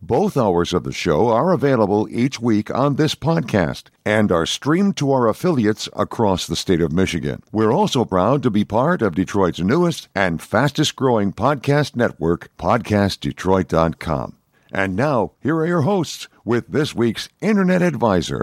Both hours of the show are available each week on this podcast and are streamed to our affiliates across the state of Michigan. We're also proud to be part of Detroit's newest and fastest-growing podcast network, PodcastDetroit.com. And now, here are your hosts with this week's Internet Advisor.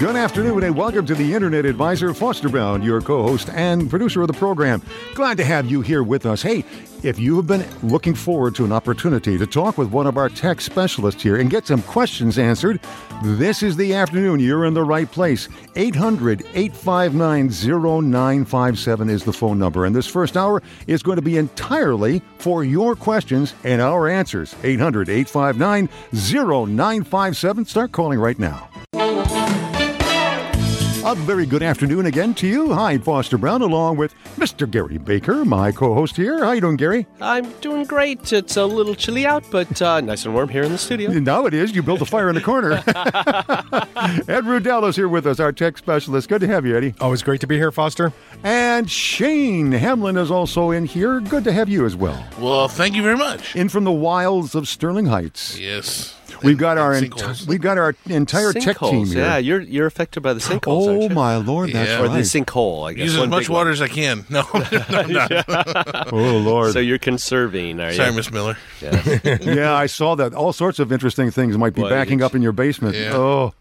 Good afternoon and welcome to the Internet Advisor, Foster Brown, your co-host and producer of the program. Glad to have you here with us. Hey, if you have been looking forward to an opportunity to talk with one of our tech specialists here and get some questions answered, this is the afternoon. You're in the right place. 800-859-0957 is the phone number. And this first hour is going to be entirely for your questions and our answers. 800-859-0957. Start calling right now. A very good afternoon again to you. Hi, Foster Brown, along with Mr. Gary Baker, my co-host here. How you doing, Gary? I'm doing great. It's a little chilly out, but nice and warm here in the studio. Now it is. You built a fire in the corner. Ed Rudell is here with us, our tech specialist. Good to have you, Eddie. Always great to be here, Foster. And Shane Hamlin is also in here. Good to have you as well. Well, thank you very much. In from the wilds of Sterling Heights. Yes. We've got our entire tech team here. Yeah, you're affected by the sinkholes, aren't you? Oh, my Lord, that's right. Or the sinkhole, I guess. Use as much water as I can. No, I'm not. Yeah. Oh, Lord. So you're conserving, are you? Sorry, Miss Miller. Yes. Yeah, I saw that. All sorts of interesting things might be backing up in your basement. Yeah. Oh.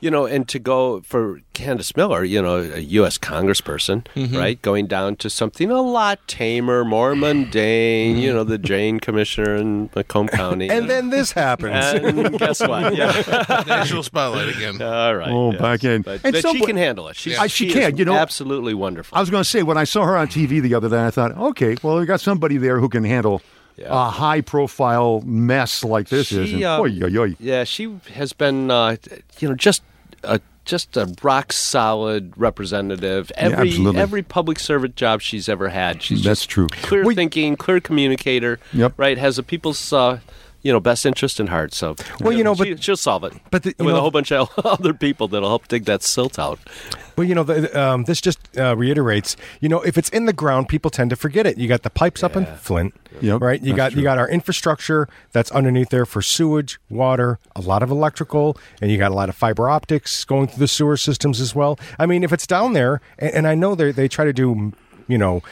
You know, and to go for Candace Miller, you know, a U.S. congressperson, right, going down to something a lot tamer, more mundane, you know, the Jane Commissioner in Macomb County. And then this happens. And guess what? Yeah. National spotlight again. All right. Oh, yes. Back in. But she can handle it. She can, you know. Absolutely wonderful. I was going to say, when I saw her on TV the other day, I thought, okay, well, we got somebody there who can handle a high-profile mess like this is. Yeah, she has been, just a rock-solid representative. Every public servant job she's ever had. That's true. Clear thinking, clear communicator, right? Has a people's best interest in heart. So she'll solve it. But with a whole bunch of other people that'll help dig that silt out. Well, you know, this just reiterates. You know, if it's in the ground, people tend to forget it. You got the pipes up in Flint, right? You got our infrastructure that's underneath there for sewage, water, a lot of electrical, and you got a lot of fiber optics going through the sewer systems as well. I mean, if it's down there, and I know they try to do, you know,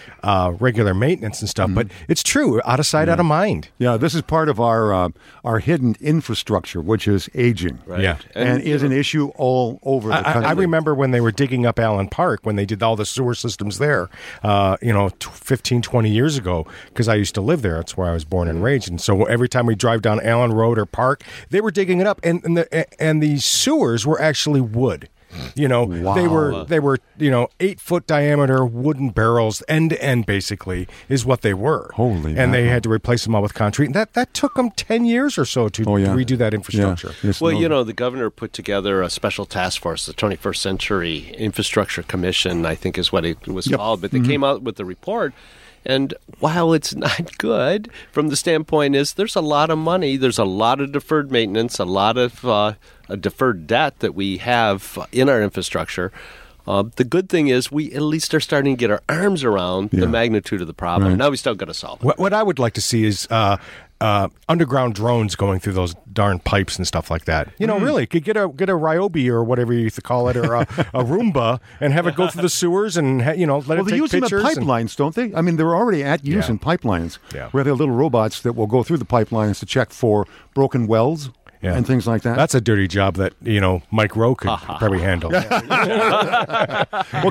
regular maintenance and stuff, but it's true, out of sight, out of mind. Yeah, this is part of our hidden infrastructure, which is aging, right? Yeah, and is an issue all over the country. I remember when they were digging up Allen Park, when they did all the sewer systems there, 15, 20 years ago, because I used to live there. That's where I was born and raised, and so every time we drive down Allen Road or Park, they were digging it up, and the sewers were actually wood. You know, they were 8-foot diameter wooden barrels, end to end, basically, is what they were. Holy! And they had to replace them all with concrete. And that took them 10 years or so to redo that infrastructure. Yeah. Well, the governor put together a special task force, the 21st Century Infrastructure Commission, I think is what it was called. But they came out with a report. And while it's not good, from the standpoint is there's a lot of money, there's a lot of deferred maintenance, a lot of deferred debt that we have in our infrastructure. The good thing is we at least are starting to get our arms around the magnitude of the problem. Right. Now we still got to solve it. What I would like to see is underground drones going through those darn pipes and stuff like that. You know, really, could get a Ryobi or whatever you call it, or a Roomba, and have it go through the sewers and let it take pictures. Well, they use them in pipelines, don't they? I mean, they're already at use in pipelines, where they're little robots that will go through the pipelines to check for broken wells. and things like that. That's a dirty job that, you know, Mike Rowe could probably handle. Well,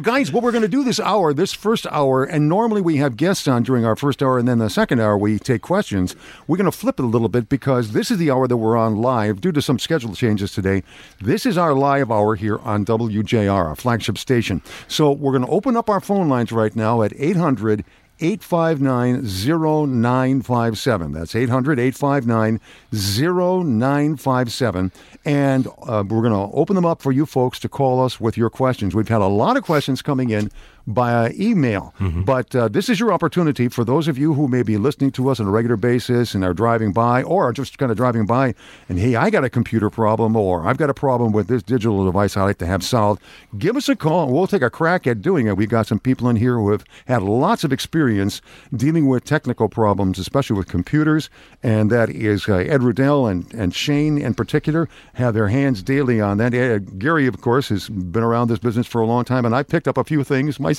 guys, what we're going to do this hour, this first hour, and normally we have guests on during our first hour, and then the second hour we take questions. We're going to flip it a little bit because this is the hour that we're on live due to some schedule changes today. This is our live hour here on WJR, our flagship station. So we're going to open up our phone lines right now at 800 859-0957. That's 800-859-0957. And we're going to open them up for you folks to call us with your questions. We've had a lot of questions coming in by email, but this is your opportunity for those of you who may be listening to us on a regular basis and are driving by or are just kind of driving by and, hey, I got a computer problem or I've got a problem with this digital device I'd like to have solved. Give us a call and we'll take a crack at doing it. We've got some people in here who have had lots of experience dealing with technical problems, especially with computers, and that is Ed Rudell and Shane in particular have their hands daily on that. Gary, of course, has been around this business for a long time, and I picked up a few things myself,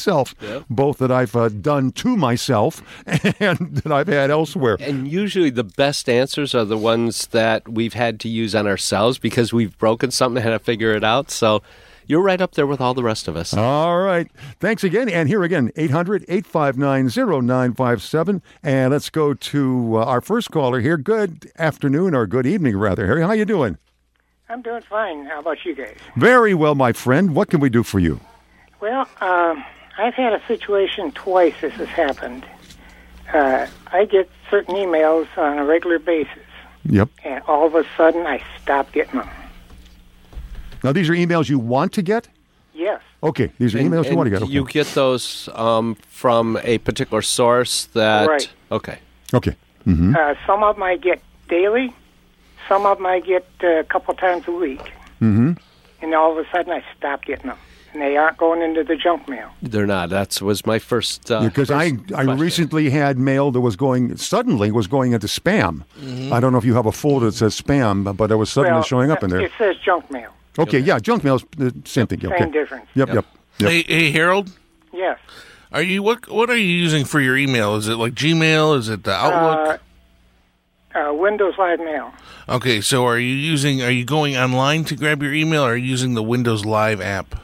both that I've done to myself and that I've had elsewhere. And usually the best answers are the ones that we've had to use on ourselves because we've broken something and had to figure it out. So you're right up there with all the rest of us. All right. Thanks again. And here again, 800-859-0957. And let's go to our first caller here. Good afternoon or good evening, rather. Harry, how you doing? I'm doing fine. How about you guys? Very well, my friend. What can we do for you? Well, I've had a situation twice this has happened. I get certain emails on a regular basis. And all of a sudden, I stop getting them. Now, these are emails you want to get? Yes. Okay, these are emails you want to get. Okay. You get those from a particular source that... Right. Okay. Mm-hmm. Some of them I get daily. Some of them I get a couple times a week. Mm-hmm. And all of a sudden, I stop getting them. And they aren't going into the junk mail. They're not. That was my first because I recently had mail that was going into spam. Mm-hmm. I don't know if you have a folder that says spam, but it was suddenly showing up in there. It says junk mail. Okay, yeah, junk mail's the same thing. Same difference. Yep. Hey, Harold? Yes. Are you what are you using for your email? Is it like Gmail? Is it the Outlook? Windows Live Mail. Okay, so are you going online to grab your email, or are you using the Windows Live app?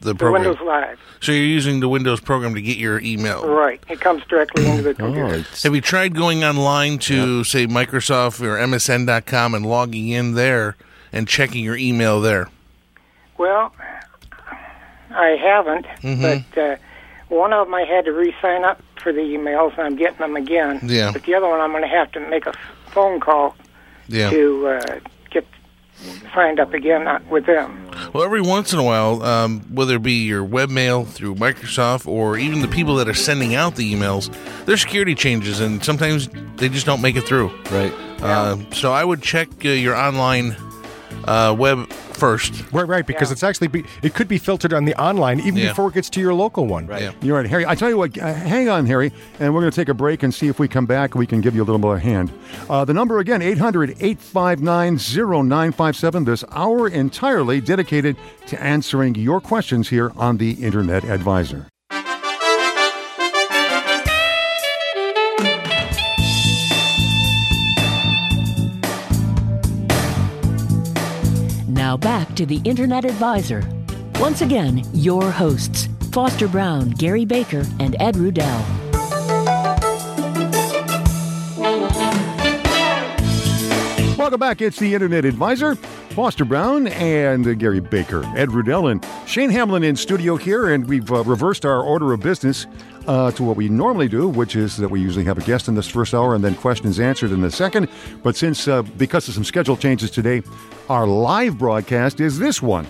The Windows Live. So you're using the Windows program to get your email. Right. It comes directly into the computer. Have you tried going online to, say, Microsoft or MSN.com and logging in there and checking your email there? Well, I haven't, but one of them I had to re-sign up for the emails, and I'm getting them again. Yeah. But the other one I'm going to have to make a phone call to... signed up again with them. Well, every once in a while, whether it be your webmail through Microsoft or even the people that are sending out the emails, there's security changes, and sometimes they just don't make it through. Right. So I would check your online web first. Right, because it's actually it could be filtered on the online even before it gets to your local one. Right. Yeah. You're right, Harry. I tell you what, hang on, Harry, and we're going to take a break and see if we come back we can give you a little more hand. The number again, 800-859-0957, this hour entirely dedicated to answering your questions here on the Internet Advisor. Now back to the Internet Advisor. Once again, your hosts, Foster Brown, Gary Baker, and Ed Rudell. Welcome back. It's the Internet Advisor. Foster Brown and Gary Baker, Ed Rudell, and Shane Hamlin in studio here, and we've reversed our order of business to what we normally do, which is that we usually have a guest in this first hour and then questions answered in the second. But since, because of some schedule changes today, our live broadcast is this one,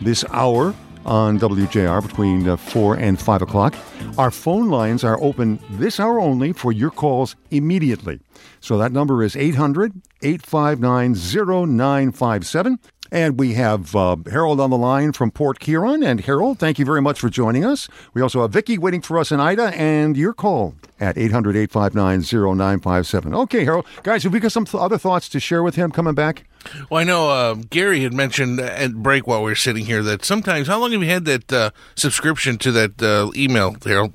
this hour on WJR between 4 and 5 o'clock. Our phone lines are open this hour only for your calls immediately. So that number is 800-859-0957. And we have Harold on the line from Port Huron. And Harold, thank you very much for joining us. We also have Vicki waiting for us in Ida, and your call at 800-859-0957. Okay, Harold. Guys, have we got some other thoughts to share with him coming back? Well, I know Gary had mentioned at break while we were sitting here that sometimes, how long have you had that subscription to that email, Harold?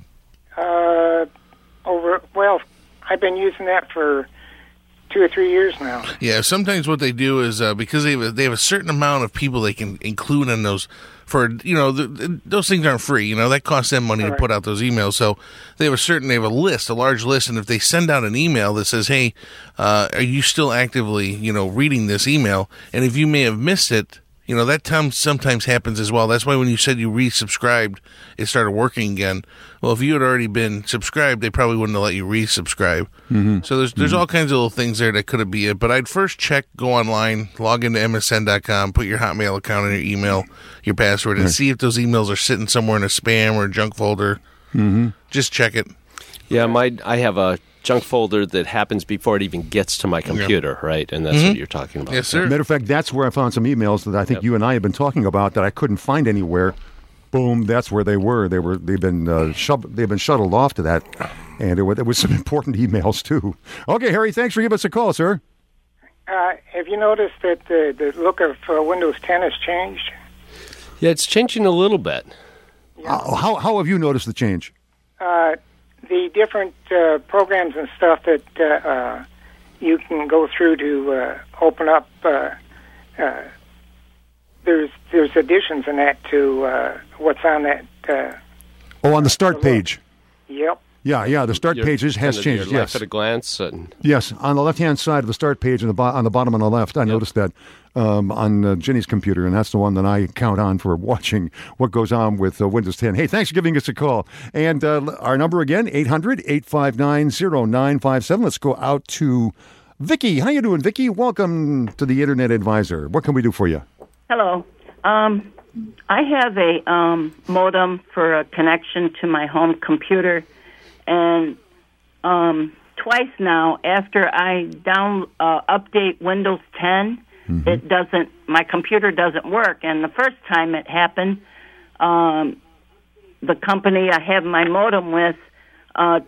I've been using that for 2 or 3 years now. Yeah, sometimes what they do is because they have a certain amount of people they can include in those. For those things aren't free. That costs them money to put out those emails. So they have a list, a large list, and if they send out an email that says, "Hey, are you still actively reading this email?" and if you may have missed it. That sometimes happens as well. That's why when you said you resubscribed, it started working again. Well, if you had already been subscribed, they probably wouldn't have let you resubscribe. Mm-hmm. So there's all kinds of little things there that could be it. But I'd first check, go online, log into MSN.com, put your Hotmail account and your email, your password, and see if those emails are sitting somewhere in a spam or a junk folder. Mm-hmm. Just check it. Yeah, I have a junk folder that happens before it even gets to my computer, right? And that's what you're talking about. Yes, sir. Matter of fact, that's where I found some emails that I think you and I have been talking about that I couldn't find anywhere. Boom, that's where they were. They've been shuttled off to that, and it was some important emails too. Okay, Harry, thanks for giving us a call, sir. Have you noticed that the look of Windows 10 has changed? Yeah, it's changing a little bit. Yeah. How have you noticed the change? The different programs and stuff that you can go through to open up, there's additions in that to what's on that. On the start page. Yep. Yeah, the start page has changed, your life at a glance. Yes, on the left-hand side of the start page, on the bottom on the left, I noticed that on Jenny's computer, and that's the one that I count on for watching what goes on with Windows 10. Hey, thanks for giving us a call. And our number again, 800-859-0957. Let's go out to Vicki. How you doing, Vicki? Welcome to the Internet Advisor. What can we do for you? Hello. I have a modem for a connection to my home computer. And twice now, after I update Windows 10, it doesn't. My computer doesn't work. And the first time it happened, the company I have my modem with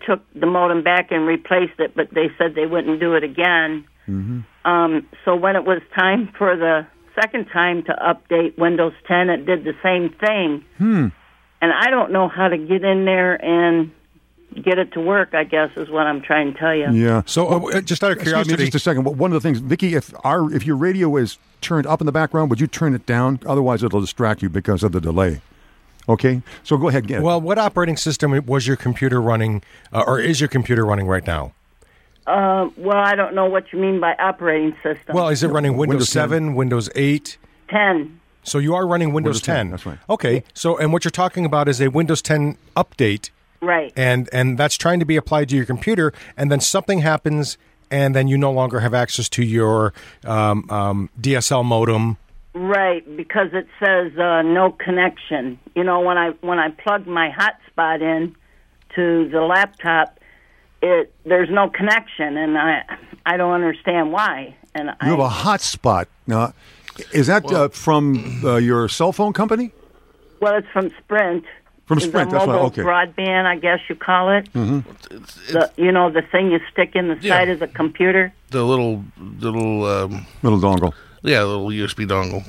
took the modem back and replaced it, but they said they wouldn't do it again. Mm-hmm. So when it was time for the second time to update Windows 10, it did the same thing. Hmm. And I don't know how to get in there and get it to work, I guess, is what I'm trying to tell you. Yeah. So just out of curiosity. Excuse me, just a second. One of the things, Vicki, if your radio is turned up in the background, would you turn it down? Otherwise, it'll distract you because of the delay. Okay? So go ahead. Get it. Well, what operating system was your computer running, or is your computer running right now? Well, I don't know what you mean by operating system. Well, is it running Windows 7, Windows 8? 10. So you are running Windows 10. That's right. Okay. So, and what you're talking about is a Windows 10 update. Right. And that's trying to be applied to your computer, and then something happens, and then you no longer have access to your DSL modem. Right, because it says no connection. When I plug my hotspot in to the laptop, there's no connection, and I don't understand why. And you have a hotspot. Now, is that from your cell phone company? Well, it's from Sprint. From Sprint, that's right. Okay. Broadband, I guess you call it. Mm-hmm. The thing you stick in the side of the computer. The little dongle. Yeah, the little USB dongle.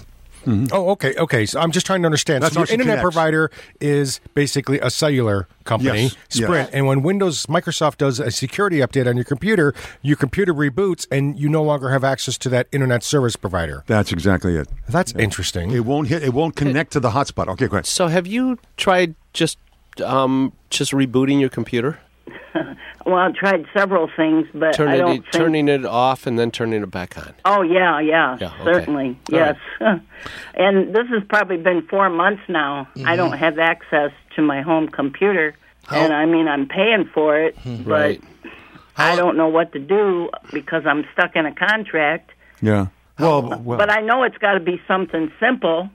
Mm-hmm. Oh, okay. Okay, so I'm just trying to understand. That's so your internet provider is basically a cellular company, Sprint. Yes. And when Microsoft does a security update on your computer reboots, and you no longer have access to that internet service provider. That's exactly it. That's interesting. It won't connect to the hotspot. Okay, great. So have you tried just rebooting your computer? Well, I've tried several things, but turning it off and then turning it back on. Oh, yeah, certainly, okay. Yes. Right. And this has probably been 4 months now. Mm-hmm. I don't have access to my home computer, and I'm paying for it, right. But I don't know what to do because I'm stuck in a contract. Yeah. Well. But I know it's got to be something simple.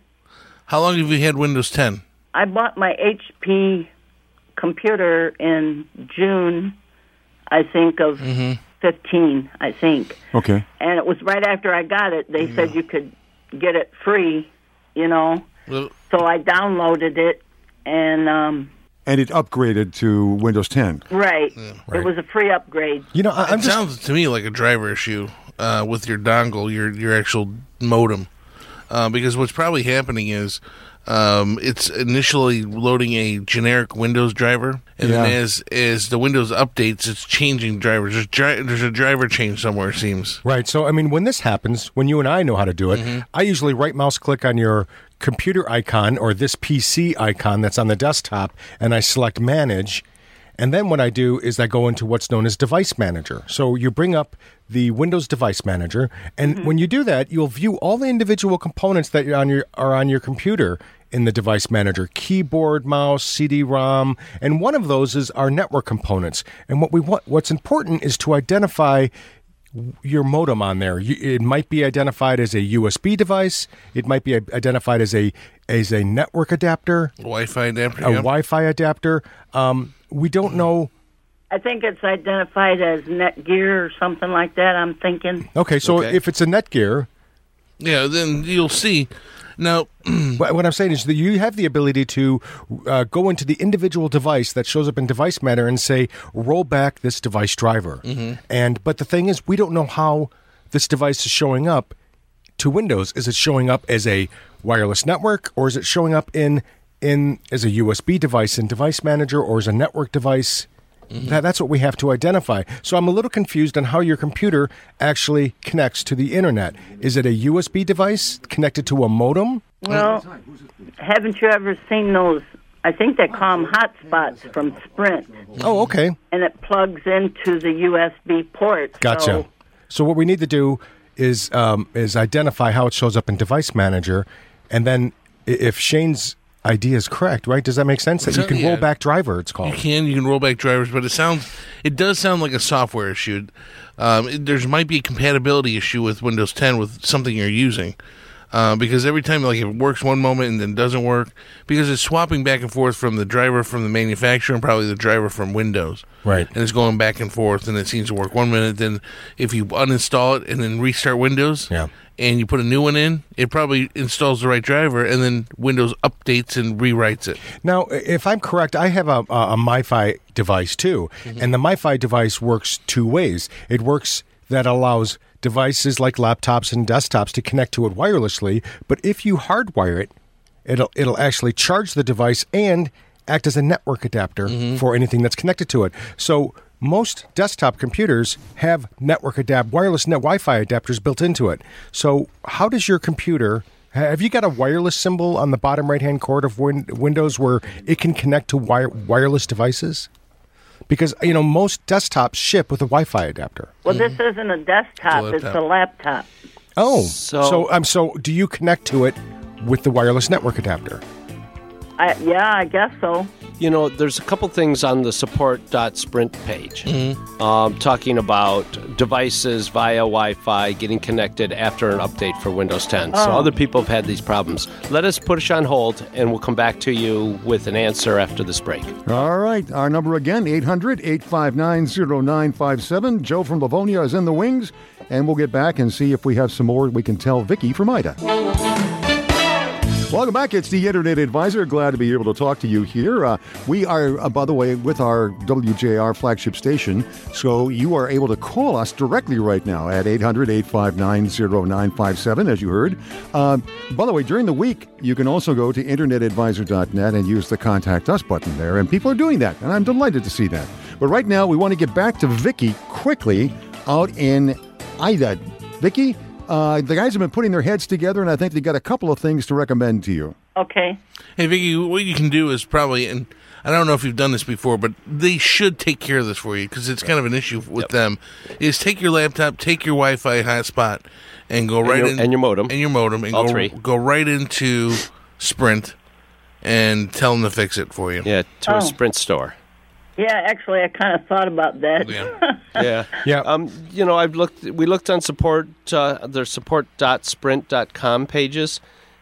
How long have you had Windows 10? I bought my HP computer in June, I think, of 15, I think. Okay. And it was right after I got it. They said you could get it free, So I downloaded it, and it upgraded to Windows 10. Right. Yeah, right. It was a free upgrade. Sounds to me like a driver issue with your dongle, your actual modem. Because what's probably happening is It's initially loading a generic Windows driver, and then as the Windows updates, it's changing drivers. There's a driver change somewhere, it seems. Right. So, I mean, when this happens, when you and I know how to do it, I usually right-mouse click on your computer icon or this PC icon that's on the desktop, and I select Manage. And then what I do is I go into what's known as Device Manager. So you bring up the Windows Device Manager, and when you do that, you'll view all the individual components that are on your computer in the Device Manager: keyboard, mouse, CD-ROM, and one of those is our network components. And what we want, what's important, is to identify your modem on there. It might be identified as a USB device. It might be identified as a network adapter, Wi-Fi adapter, Wi-Fi adapter. We don't know. I think it's identified as Netgear or something like that, I'm thinking. Okay, so if it's a Netgear... Yeah, then you'll see. Now, what I'm saying is that you have the ability to go into the individual device that shows up in Device Manager and say, roll back this device driver. But the thing is, we don't know how this device is showing up to Windows. Is it showing up as a wireless network, or is it showing up in as a USB device in Device Manager, or as a network device? That's what we have to identify. So I'm a little confused on how your computer actually connects to the internet. Is it a USB device connected to a modem? Well, haven't you ever seen those? I think they call them hotspots from Sprint. Oh, okay. And it plugs into the USB port. Gotcha. So what we need to do is identify how it shows up in Device Manager, and then if Shane's idea is correct, right? Does that make sense? That you can roll back driver, it's called. You can roll back drivers, but it does sound like a software issue. There might be a compatibility issue with Windows 10 with something you're using, because every time, like, it works one moment and then doesn't work, because it's swapping back and forth from the driver from the manufacturer and probably the driver from Windows. Right. And it's going back and forth, and it seems to work one minute. Then if you uninstall it and then restart Windows, and you put a new one in, it probably installs the right driver, and then Windows updates and rewrites it. Now, if I'm correct, I have a MiFi device, too. And the MiFi device works two ways. It works that allows devices like laptops and desktops to connect to it wirelessly, but if you hardwire it, it'll actually charge the device and act as a network adapter for anything that's connected to it. So most desktop computers have wireless Wi-Fi adapters built into it. So how does your computer... Have you got a wireless symbol on the bottom right-hand corner of Windows where it can connect to wireless devices? Because, you know, most desktops ship with a Wi-Fi adapter. Well, this isn't a desktop. It's a laptop. Oh. So do you connect to it with the wireless network adapter? I guess so. You know, there's a couple things on the support.sprint page talking about devices via Wi-Fi getting connected after an update for Windows 10. So other people have had these problems. Let us push on hold, and we'll come back to you with an answer after this break. All right. Our number again, 800-859-0957. Joe from Livonia is in the wings, and we'll get back and see if we have some more we can tell Vicki from Ida. Welcome back. It's the Internet Advisor. Glad to be able to talk to you here. We are, by the way, with our WJR flagship station, so you are able to call us directly right now at 800-859-0957, as you heard. By the way, during the week, you can also go to internetadvisor.net and use the Contact Us button there, and people are doing that, and I'm delighted to see that. But right now, we want to get back to Vicki quickly out in Ida. Vicki? The guys have been putting their heads together, and I think they got a couple of things to recommend to you. Okay. Hey, Vicki, what you can do is probably, and I don't know if you've done this before, but they should take care of this for you because it's kind of an issue with them, is take your laptop, take your Wi-Fi hotspot, and go right in. And your modem. And your modem. And all three. Go right into Sprint and tell them to fix it for you. Yeah, to a Sprint store. Yeah, actually, I kind of thought about that. Yeah. You know, we looked on support, their support.sprint.com pages,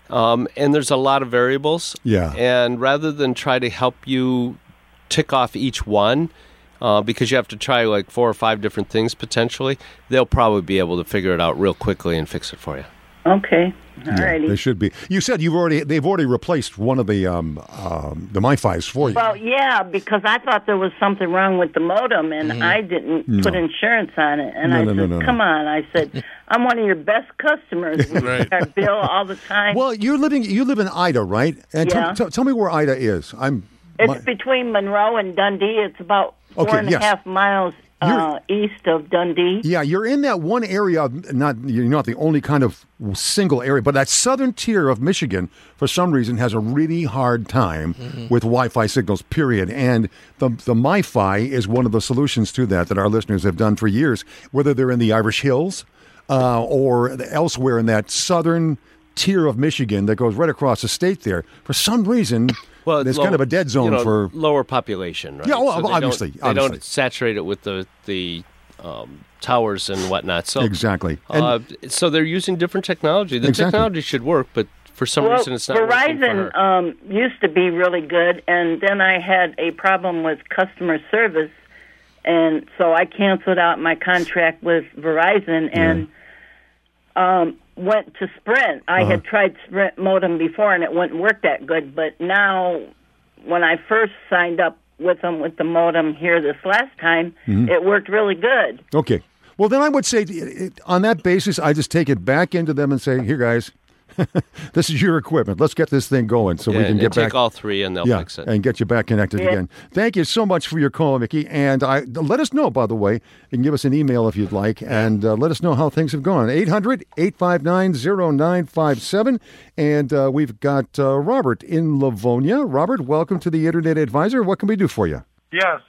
and there's a lot of variables. Yeah. And rather than try to help you tick off each one, because you have to try like 4 or 5 different things potentially, they'll probably be able to figure it out real quickly and fix it for you. Okay. Alrighty. Yeah, they should be. You said they've already replaced one of the MiFis for you. Well, yeah, because I thought there was something wrong with the modem, and I didn't put insurance on it. And I said, come on. I said, I'm one of your best customers. We get our bill all the time. Well, you live in Ida, right? And tell me where Ida is. It's between Monroe and Dundee. It's about four and a half miles east of Dundee. Yeah, you're in that one area. You're not the only kind of single area, but that southern tier of Michigan, for some reason, has a really hard time with Wi-Fi signals, period. And the MiFi is one of the solutions to that our listeners have done for years, whether they're in the Irish Hills or elsewhere in that southern tier of Michigan that goes right across the state there. For some reason... Well, there's kind of a dead zone for... Lower population, right? Yeah, well, so they obviously don't saturate it with the towers and whatnot. So, exactly. So they're using different technology. The technology should work, but for some reason it's not Verizon used to be really good, and then I had a problem with customer service, and so I canceled out my contract with Verizon and... went to Sprint. I had tried Sprint modem before, and it wouldn't work that good. But now, when I first signed up with them with the modem here this last time, it worked really good. Okay. Well, then I would say, on that basis, I just take it back into them and say, here, guys, this is your equipment. Let's get this thing going we can get back. Take all three, and they'll fix it. And get you back connected again. Thank you so much for your call, Mickey. And let us know, by the way. You can give us an email if you'd like, and let us know how things have gone. 800-859-0957. And we've got Robert in Livonia. Robert, welcome to the Internet Advisor. What can we do for you? Yes,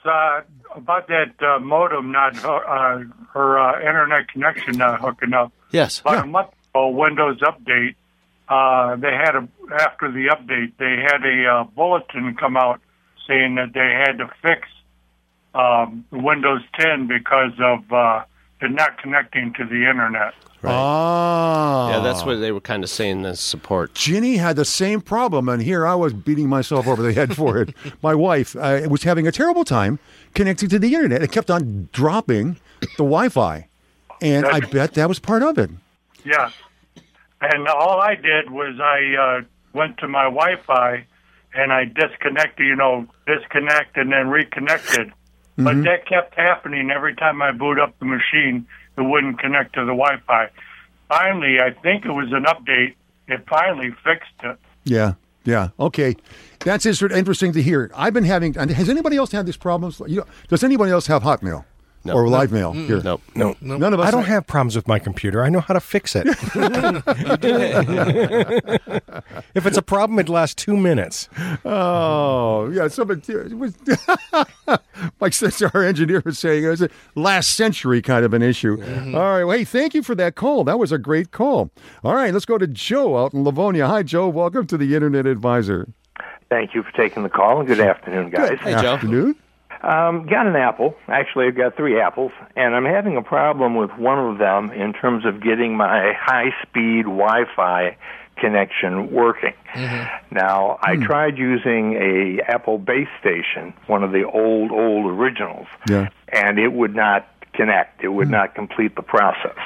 about that modem internet connection not hooking up. Yes. About a month ago, Windows update. They had after the update, they had a bulletin come out saying that they had to fix Windows 10 because of it not connecting to the internet. Right. Ah. Yeah, that's what they were kind of saying, the support. Ginny had the same problem, and here I was beating myself over the head for it. My wife was having a terrible time connecting to the internet. It kept on dropping the Wi-Fi, and I bet that was part of it. Yeah. And all I did was I went to my Wi-Fi and I disconnected, disconnect and then reconnected. Mm-hmm. But that kept happening every time I boot up the machine, it wouldn't connect to the Wi-Fi. Finally, I think it was an update. It finally fixed it. Yeah. Yeah. Okay. That's interesting to hear. I've been having, has anybody else had these problems? Does anybody else have Hotmail? Nope. Or live mail here. No. None of us. I don't have problems with my computer. I know how to fix it. If it's a problem, it lasts 2 minutes. Oh, yeah. Like our engineer was saying, it was a last century kind of an issue. Mm-hmm. All right. Well, hey, thank you for that call. That was a great call. All right. Let's go to Joe out in Livonia. Hi, Joe. Welcome to the Internet Advisor. Thank you for taking the call, and good afternoon, guys. Hey, Joe. Afternoon. Got an Apple. Actually, I've got 3 Apples, and I'm having a problem with one of them in terms of getting my high-speed Wi-Fi connection working. Mm-hmm. Now, I tried using a Apple base station, one of the old originals, and it would not connect. It would not complete the process.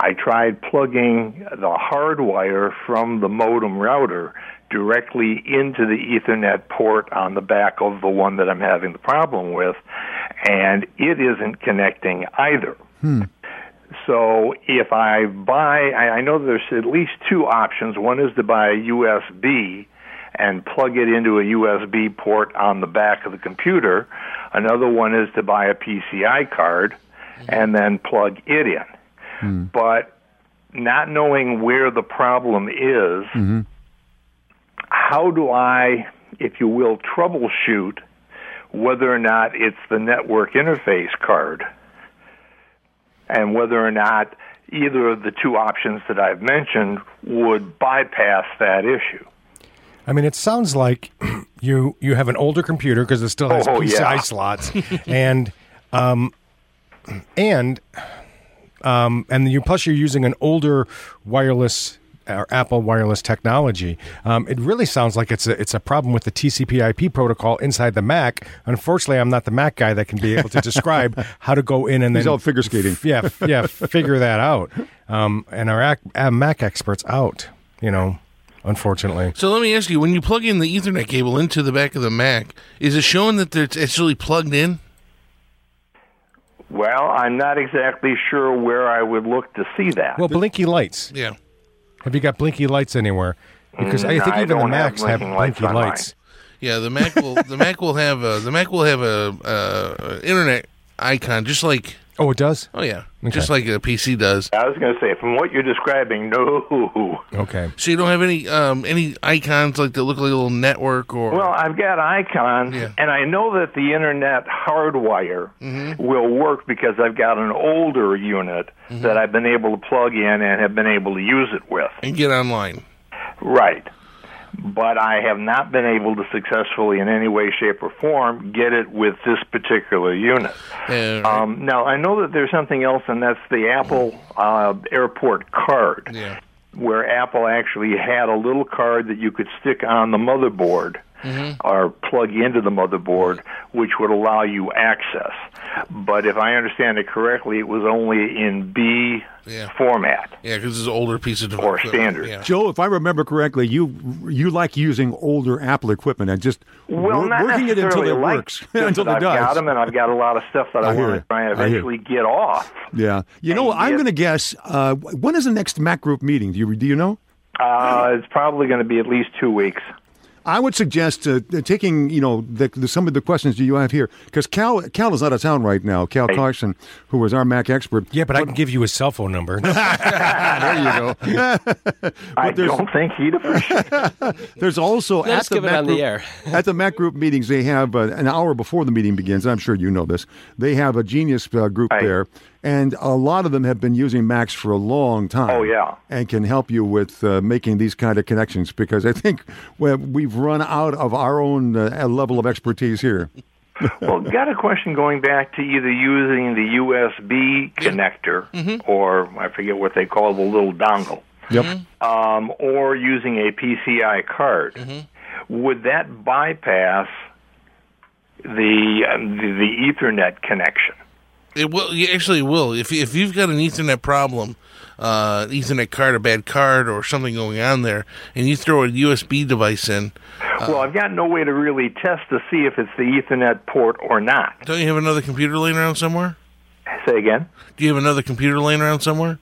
I tried plugging the hard wire from the modem router directly into the Ethernet port on the back of the one that I'm having the problem with, and it isn't connecting either. So if I buy, I know there's at least 2 options. One is to buy a USB and plug it into a USB port on the back of the computer. Another one is to buy a PCI card and then plug it in. But not knowing where the problem is, how do I, if you will, troubleshoot whether or not it's the network interface card and whether or not either of the 2 options that I've mentioned would bypass that issue? I mean, it sounds like you have an older computer because it still has PCI slots, and plus you're using an older wireless or Apple wireless technology. It really sounds like it's a problem with the TCP/IP protocol inside the Mac. Unfortunately, I'm not the Mac guy that can be able to describe how to go in and then... He's all figure skating. Figure that out. And our Mac experts out, you know, unfortunately. So let me ask you, when you plug in the Ethernet cable into the back of the Mac, is it showing that it's actually plugged in? Well, I'm not exactly sure where I would look to see that. Well, blinky lights. Yeah. Have you got blinky lights anywhere? Because I think even the Macs have blinky lights. Yeah, the Mac will have a internet icon just like... Oh, it does? Oh, yeah. Okay. Just like a PC does. I was going to say, from what you're describing, no. Okay. So you don't have any icons like that look like a little network or... Well, I've got icons, and I know that the internet hardwire will work because I've got an older unit that I've been able to plug in and have been able to use it with. And get online. Right. But I have not been able to successfully in any way, shape, or form get it with this particular unit. Now, I know that there's something else, and that's the Apple airport card, where Apple actually had a little card that you could stick on the motherboard or plug into the motherboard, which would allow you access. But if I understand it correctly, it was only in B format. Yeah, because it's an older piece of device. Or standard. Yeah. Joe, if I remember correctly, you like using older Apple equipment and just working it until it works, until it does. I've got them, and I've got a lot of stuff that I want to try and eventually get off. Yeah. You know, I'm going to guess, when is the next Mac group meeting? Do you know? It's probably going to be at least 2 weeks. I would suggest taking, you know, some of the questions that you have here, because Cal is out of town right now. Cal Carson, who is our Mac expert. Yeah, but I can give you his cell phone number. There you go. I don't think he'd appreciate it. There's also at the, Mac group meetings, they have an hour before the meeting begins. I'm sure you know this. They have a genius group there. And a lot of them have been using Macs for a long time. Oh, yeah. And can help you with making these kind of connections, because I think we've run out of our own level of expertise here. Well, got a question going back to either using the USB connector or I forget what they call the little dongle. Yep. Or using a PCI card. Would that bypass the Ethernet connection? It will. Actually, it will. If you've got an Ethernet problem, Ethernet card, a bad card, or something going on there, and you throw a USB device in. Well, I've got no way to really test to see if it's the Ethernet port or not. Don't you have another computer laying around somewhere? Say again? Do you have another computer laying around somewhere?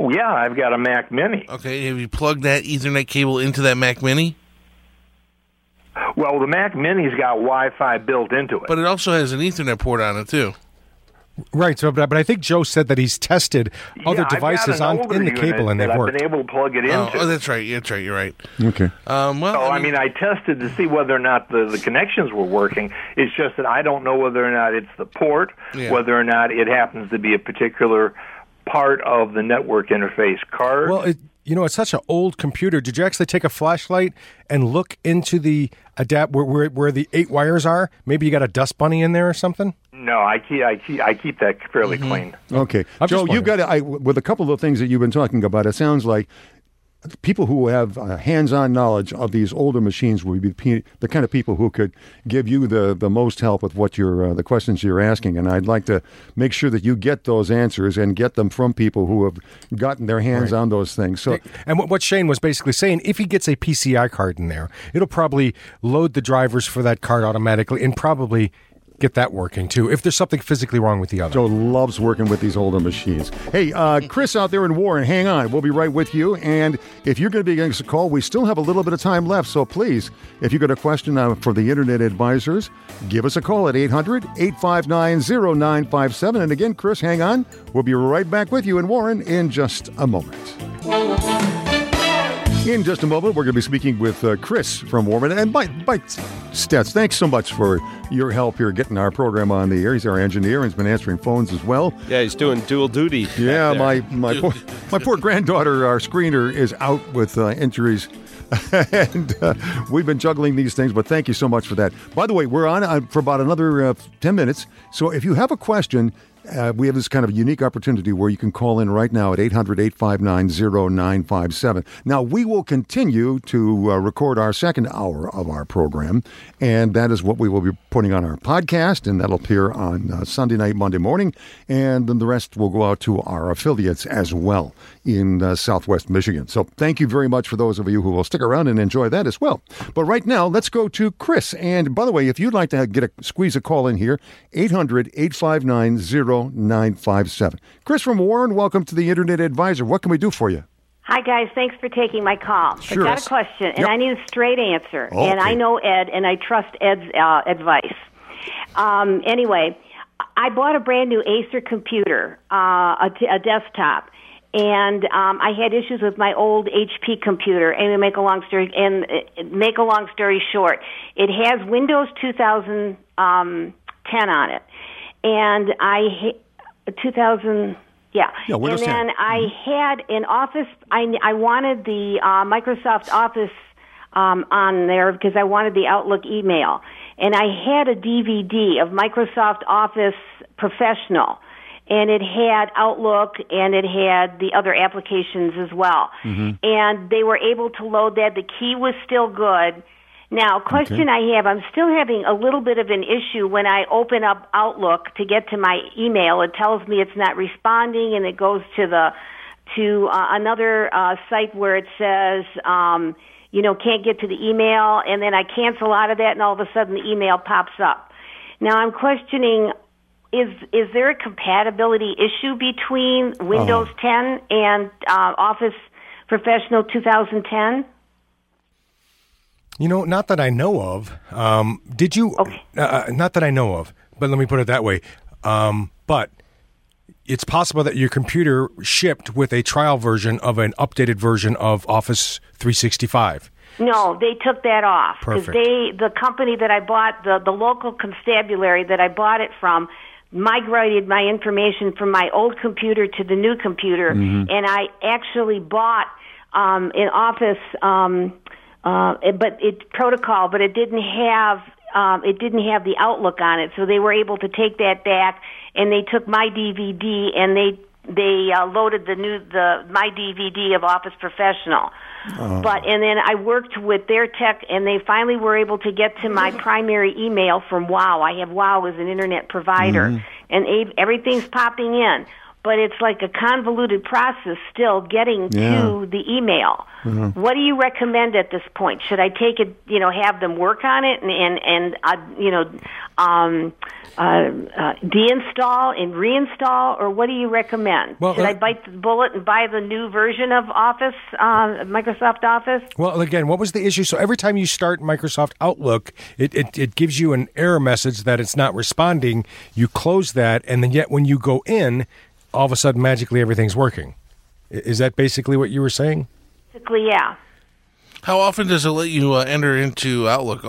Oh, yeah. I've got a Mac Mini. Okay. Have you plugged that Ethernet cable into that Mac Mini? Well, the Mac Mini's got Wi-Fi built into it. But it also has an Ethernet port on it, too. Right, so but I think Joe said that he's tested other devices in the cable and they've worked. I've been able to plug it into. Oh, that's right. You're right. Okay. I tested to see whether or not the connections were working. It's just that I don't know whether or not it's the port, whether or not it happens to be a particular part of the network interface card. Well, it's such an old computer. Did you actually take a flashlight and look into the adapt where the 8 wires are? Maybe you got a dust bunny in there or something? No, I keep that fairly clean. Okay. Joe, you've got with a couple of things that you've been talking about, it sounds like people who have hands-on knowledge of these older machines would be the kind of people who could give you the most help with what the questions you're asking. And I'd like to make sure that you get those answers and get them from people who have gotten their hands on those things. So, and what Shane was basically saying, if he gets a PCI card in there, it'll probably load the drivers for that card automatically and probably get that working, too, if there's something physically wrong with the other. Joe loves working with these older machines. Hey, Chris out there in Warren, hang on. We'll be right with you. And if you're going to be getting us a call, we still have a little bit of time left. So please, if you've got a question for the Internet Advisors, give us a call at 800-859-0957. And again, Chris, hang on. We'll be right back with you in Warren in just a moment. In just a moment, we're going to be speaking with Chris from Warman. And Mike Stetz, thanks so much for your help here getting our program on the air. He's our engineer and has been answering phones as well. Yeah, he's doing dual duty. Yeah, my poor granddaughter, our screener, is out with injuries. And we've been juggling these things, but thank you so much for that. By the way, we're on for about another 10 minutes. So if you have a question, we have this kind of unique opportunity where you can call in right now at 800-859-0957. Now, we will continue to record our second hour of our program, and that is what we will be putting on our podcast, and that'll appear on Sunday night, Monday morning, and then the rest will go out to our affiliates as well in Southwest Michigan. So thank you very much for those of you who will stick around and enjoy that as well. But right now, let's go to Chris. And by the way, if you'd like to squeeze a call in here, 800-859-0957. Chris from Warren, welcome to the Internet Advisor. What can we do for you? Hi, guys. Thanks for taking my call. Sure. I got a question, and I need a straight answer. Okay. And I know Ed, and I trust Ed's advice. Anyway, I bought a brand-new Acer computer, a desktop, and I had issues with my old HP computer. And to make a long story short, it has Windows 2010 on it, and 2000. Yeah, Windows 10. And then I had an Office. I wanted the Microsoft Office on there because I wanted the Outlook email, and I had a DVD of Microsoft Office Professional. And it had Outlook, and it had the other applications as well. Mm-hmm. And they were able to load that. The key was still good. Now, question I have, I'm still having a little bit of an issue when I open up Outlook to get to my email. It tells me it's not responding, and it goes to another site where it says, can't get to the email. And then I cancel out of that, and all of a sudden the email pops up. Now, I'm questioning... Is there a compatibility issue between Windows 10 and Office Professional 2010? You know, not that I know of. Did you? Okay. Not that I know of, but let me put it that way. But it's possible that your computer shipped with a trial version of an updated version of Office 365. No, they took that off. Perfect. Because the company that I bought, the local constabulary that I bought it from, migrated my information from my old computer to the new computer, and I actually bought an Office, but it didn't have the Outlook on it, so they were able to take that back, and they took my DVD and they loaded my DVD of Office Professional. And then I worked with their tech, and they finally were able to get to my primary email from Wow. I have Wow as an internet provider, and everything's popping in. But it's like a convoluted process still getting to the email. Mm-hmm. What do you recommend at this point? Should I take it, have them work on it and deinstall and reinstall, or what do you recommend? Well, should I bite the bullet and buy the new version of Office, Microsoft Office? Well, again, what was the issue? So every time you start Microsoft Outlook, it gives you an error message that it's not responding. You close that, and then yet when you go in, all of a sudden, magically, everything's working. Is that basically what you were saying? Basically, yeah. How often does it let you enter into Outlook?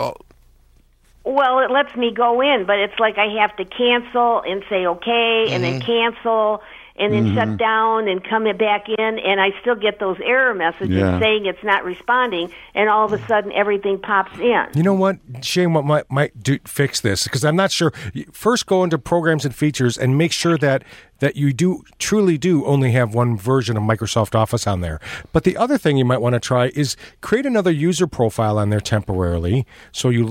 Well, it lets me go in, but it's like I have to cancel and say okay, and then cancel, and then shut down and come back in, and I still get those error messages saying it's not responding, and all of a sudden everything pops in. You know what, Shane, what might do fix this, because I'm not sure. First, go into Programs and Features and make sure that you truly do only have one version of Microsoft Office on there. But the other thing you might want to try is create another user profile on there temporarily. So you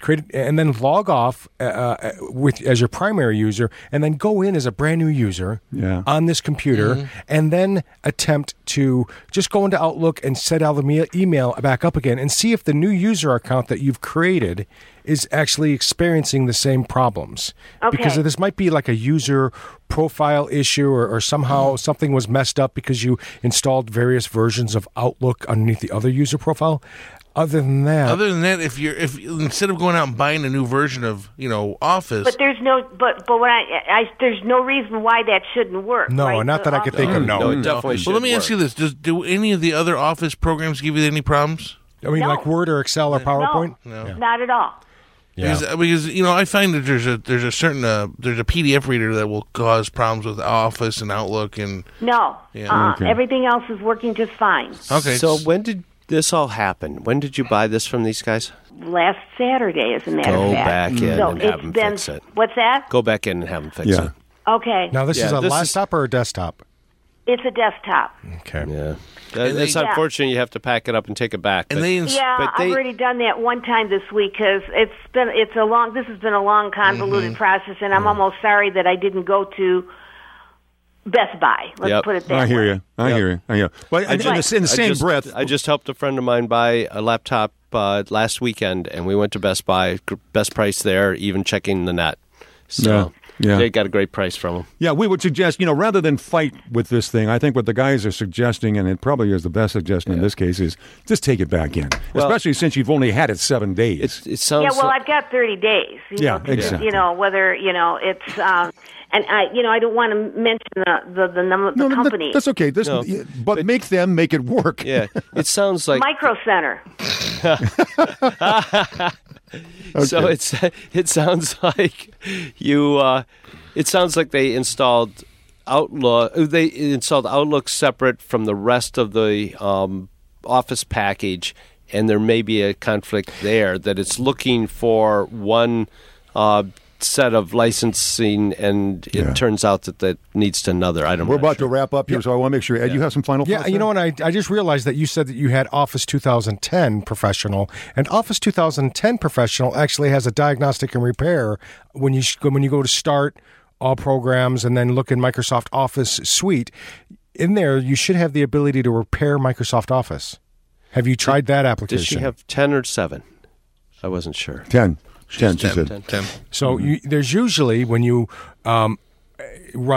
create and then log off as your primary user, and then go in as a brand new user on this computer, and then attempt to just go into Outlook and set out the email back up again, and see if the new user account that you've created is actually experiencing the same problems. Okay. Because this might be like a user profile issue, or somehow something was messed up because you installed various versions of Outlook underneath the other user profile. Other than that, if instead of going out and buying a new version of Office, there's no reason why that shouldn't work. No, right? Not that I could think of. No, it definitely should. Well, let me ask you this: do any of the other Office programs give you any problems? I mean, like Word or Excel or PowerPoint? No, not at all. Yeah. Because I find that there's a certain there's a PDF reader that will cause problems with Office and Outlook and everything else is working just fine. Okay. So when did this all happen? When did you buy this from these guys? Last Saturday, as a matter of fact. Go back in and have them fix it. What's that? Go back in and have them fix it. Okay. Now, this is a laptop or a desktop? It's a desktop. Okay. Yeah. It's unfortunate you have to pack it up and take it back. But, I've already done that one time this week because this has been a long, convoluted process, and I'm almost sorry that I didn't go to Best Buy. Let's put it that way. I hear you. Well, in the same breath. I just helped a friend of mine buy a laptop last weekend, and we went to Best Buy, best price there, even checking the net. So they got a great price from them. Yeah, we would suggest, rather than fight with this thing, I think what the guys are suggesting, and it probably is the best suggestion in this case, is just take it back in, especially since you've only had it 7 days. It sounds I've got 30 days. Exactly. It's... And I don't want to mention the number of the company. That's okay. But make them make it work. Yeah, it sounds like Micro Center. Okay. So it sounds like you. It sounds like they installed Outlook. They installed Outlook separate from the rest of the Office package, and there may be a conflict there that it's looking for one. Set of licensing, and it turns out that needs to another item. We're about to wrap up here, so I want to make sure, Ed, you have some final thoughts? Yeah, you know what? I just realized that you said that you had Office 2010 Professional, and Office 2010 Professional actually has a diagnostic and repair when you go to start all programs and then look in Microsoft Office Suite. In there, you should have the ability to repair Microsoft Office. Have you tried that application? Does she have 10 or 7? I wasn't sure. 10. 10, she said. 10. So there's usually, when you run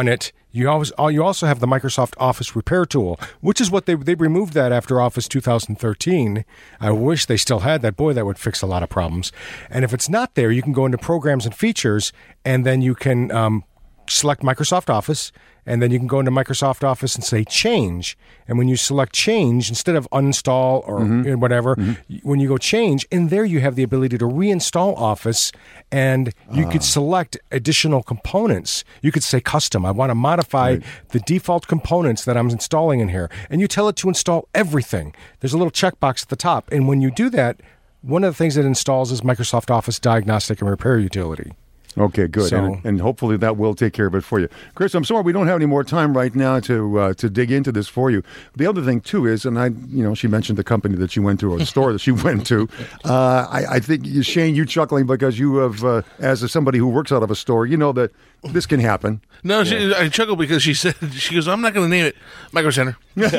it, you also have the Microsoft Office repair tool, which is what they removed that after Office 2013. I wish they still had that. Boy, that would fix a lot of problems. And if it's not there, you can go into Programs and Features, and then you can select Microsoft Office, and then you can go into Microsoft Office and say change. And when you select change, instead of uninstall or whatever, when you go change, in there you have the ability to reinstall Office, and you could select additional components. You could say custom. I want to modify the default components that I'm installing in here. And you tell it to install everything. There's a little checkbox at the top. And when you do that, one of the things it installs is Microsoft Office Diagnostic and Repair Utility. Okay, good, so, and hopefully that will take care of it for you. Chris, I'm sorry we don't have any more time right now to dig into this for you. The other thing, too, is, and she mentioned the company that she went to or the store that she went to. I think, Shane, you're chuckling because you have, as somebody who works out of a store, you know that this can happen. No, I chuckle because she goes, I'm not going to name it Micro Center. But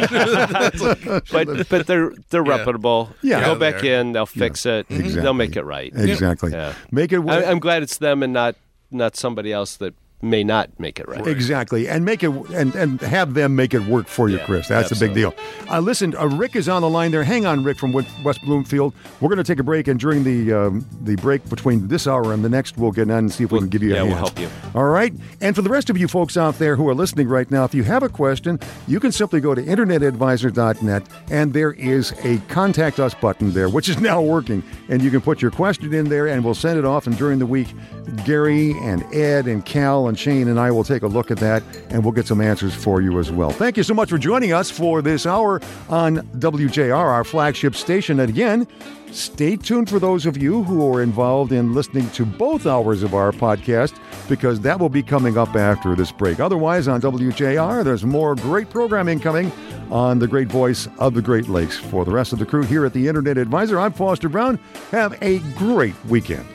they're reputable. Yeah. Go back in, they'll fix it, they'll make it right. Exactly. Yeah. Make it right. I'm glad it's them and not somebody else that may not make it right. Exactly. And make it and have them make it work for you, Chris. That's a big deal. Listen, Rick is on the line there. Hang on, Rick, from West Bloomfield. We're going to take a break, and during the break between this hour and the next, we'll get on and see if we can give you a hand. Yeah, we'll help you. All right? And for the rest of you folks out there who are listening right now, if you have a question, you can simply go to internetadvisor.net, and there is a Contact Us button there, which is now working. And you can put your question in there, and we'll send it off. And during the week, Gary and Ed and Cal and Shane and I will take a look at that, and we'll get some answers for you as well. Thank you so much for joining us for this hour on WJR, our flagship station. And again, stay tuned for those of you who are involved in listening to both hours of our podcast, because that will be coming up after this break. Otherwise, on WJR, there's more great programming coming on the great voice of the Great Lakes. For the rest of the crew here at the Internet Advisor, I'm Foster Brown. Have a great weekend.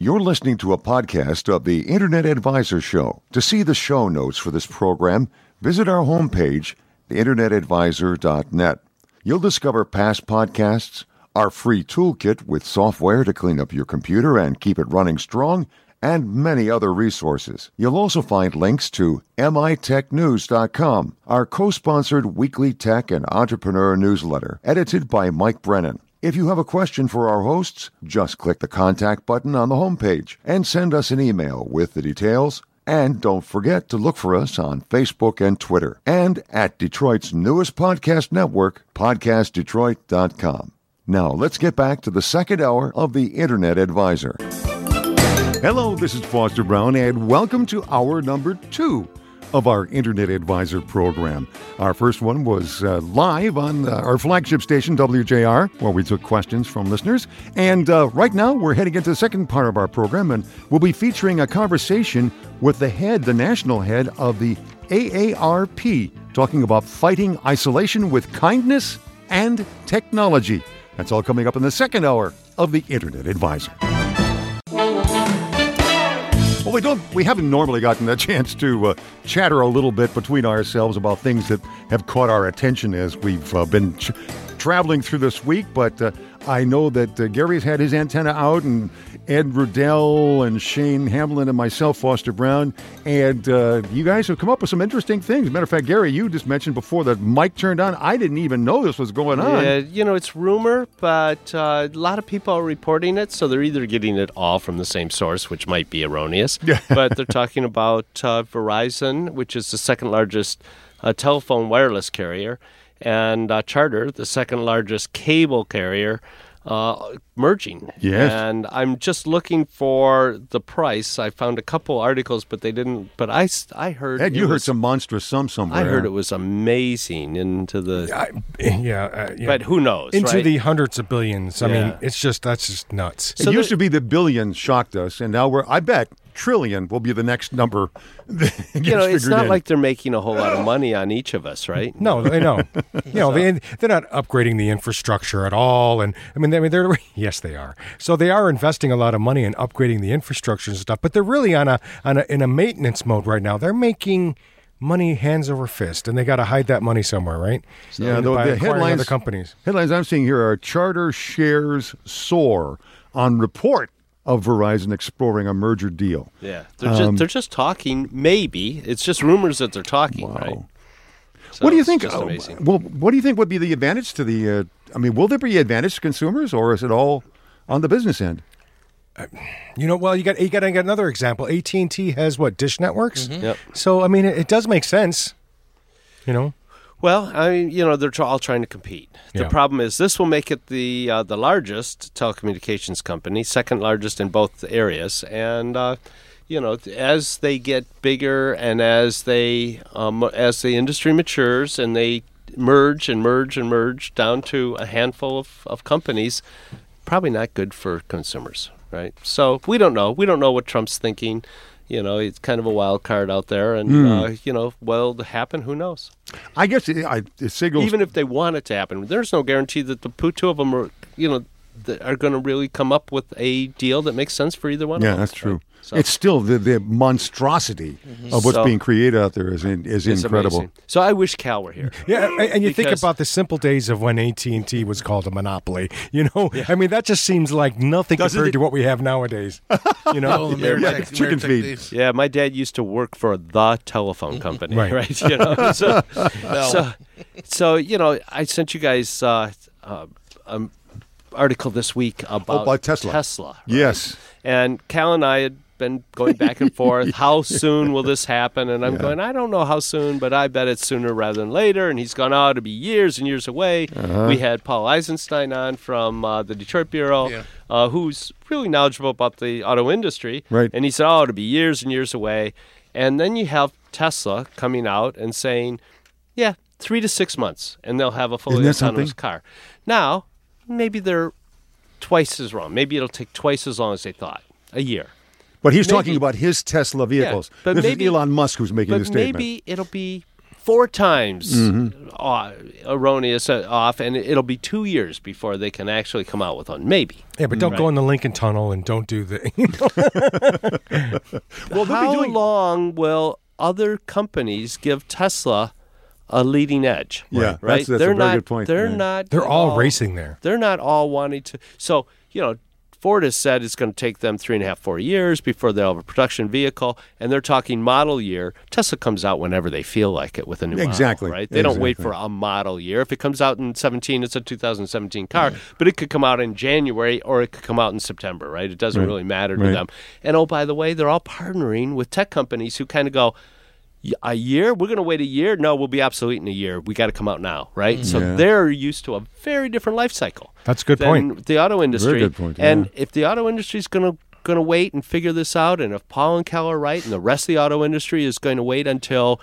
You're listening to a podcast of the Internet Advisor Show. To see the show notes for this program, visit our homepage, theinternetadvisor.net. You'll discover past podcasts, our free toolkit with software to clean up your computer and keep it running strong, and many other resources. You'll also find links to mitechnews.com, our co-sponsored weekly tech and entrepreneur newsletter, edited by Mike Brennan. If you have a question for our hosts, just click the contact button on the homepage and send us an email with the details. And don't forget to look for us on Facebook and Twitter, and at Detroit's newest podcast network, PodcastDetroit.com. Now, let's get back to the second hour of the Internet Advisor. Hello, this is Foster Brown, and welcome to hour number 2 of our Internet Advisor program. Our first one was live on our flagship station, WJR, where we took questions from listeners. And right now, we're heading into the second part of our program, and we'll be featuring a conversation with the national head of the AARP, talking about fighting isolation with kindness and technology. That's all coming up in the second hour of the Internet Advisor. Well, we haven't normally gotten a chance to chatter a little bit between ourselves about things that have caught our attention as we've been traveling through this week, but I know that Gary's had his antenna out, and Ed Rudell and Shane Hamlin and myself, Foster Brown, and you guys have come up with some interesting things. As a matter of fact, Gary, you just mentioned before that mic turned on. I didn't even know this was going on. Yeah, you know, it's rumor, but a lot of people are reporting it, so they're either getting it all from the same source, which might be erroneous, but they're talking about Verizon, which is the second largest telephone wireless carrier, and Charter, the second largest cable carrier, merging. Yes. And I'm just looking for the price. I found a couple articles, but they didn't. But I heard. Ed, you heard some monstrous sum somewhere. I heard it was amazing into the. Yeah. But who knows? Into the hundreds of billions. I mean, it's just that's just nuts. So it used to be the billion shocked us, and now I bet trillion will be the next number. You know, it's not like they're making a whole lot of money on each of us, right? No, they don't. They're not upgrading the infrastructure at all, and I mean, they're yes, they are. So they are investing a lot of money in upgrading the infrastructure and stuff, but they're really in a maintenance mode right now. They're making money hands over fist, and they got to hide that money somewhere, right? So yeah, the headlines I'm seeing here are Charter shares soar on report of Verizon exploring a merger deal. Yeah, they're just talking, maybe. It's just rumors that they're talking, wow. Right? So what do you think? Amazing. Well, what do you think would be the advantage to the, will there be advantage to consumers, or is it all on the business end? You got another example. AT&T has, Dish Networks? Mm-hmm. Yep. So, it does make sense, Well, they're all trying to compete. The problem is this will make it the largest telecommunications company, second largest in both areas. And, as they get bigger and as the industry matures and they merge down to a handful of companies, probably not good for consumers, right? So we don't know. We don't know what Trump's thinking. It's kind of a wild card out there, and, will it happen? Who knows? I guess it signals... Even if they want it to happen, there's no guarantee that the two of them are going to really come up with a deal that makes sense for either one of them. Yeah, that's true. Right? So, it's still the monstrosity of what's being created out there is incredible. Amazing. So I wish Cal were here. Yeah, and you think about the simple days of when AT&T was called a monopoly. That just seems like nothing compared to what we have nowadays. Chicken feed. Yeah, my dad used to work for the telephone company, right? I sent you guys an article this week about Tesla. Right? Yes. And Cal and I had been going back and forth. How soon will this happen? And I'm going, I don't know how soon, but I bet it's sooner rather than later. And he's gone, it'll be years and years away. Uh-huh. We had Paul Eisenstein on from the Detroit Bureau, who's really knowledgeable about the auto industry. Right. And he said, it'll be years and years away. And then you have Tesla coming out and saying, 3 to 6 months, and they'll have a fully autonomous car. Now, maybe they're twice as wrong. Maybe it'll take twice as long as they thought, a year. But he's talking about his Tesla vehicles. Yeah, but is Elon Musk who's making this statement. Maybe it'll be 4 times erroneous off, and it'll be 2 years before they can actually come out with one. Maybe. Yeah, but don't go in the Lincoln Tunnel and don't do the... How long will other companies give Tesla a leading edge? Yeah, right? That's a very good point. They're all racing there. They're not all wanting to. So, Ford has said it's going to take them 3.5, 4 years before they'll have a production vehicle, and they're talking model year. Tesla comes out whenever they feel like it with a new model, right? They don't wait for a model year. If it comes out in 2017, it's a 2017 car, but it could come out in January or it could come out in September, right? It doesn't really matter to them. And oh, by the way, they're all partnering with tech companies who kind of go, a year? We're going to wait a year? No, we'll be obsolete in a year. We got to come out now, right? So they're used to a very different life cycle. That's a good point. The auto industry. Very good point. Yeah. And if the auto industry is going to going to wait and figure this out, and if Paul and Cal are right, and the rest of the auto industry is going to wait until,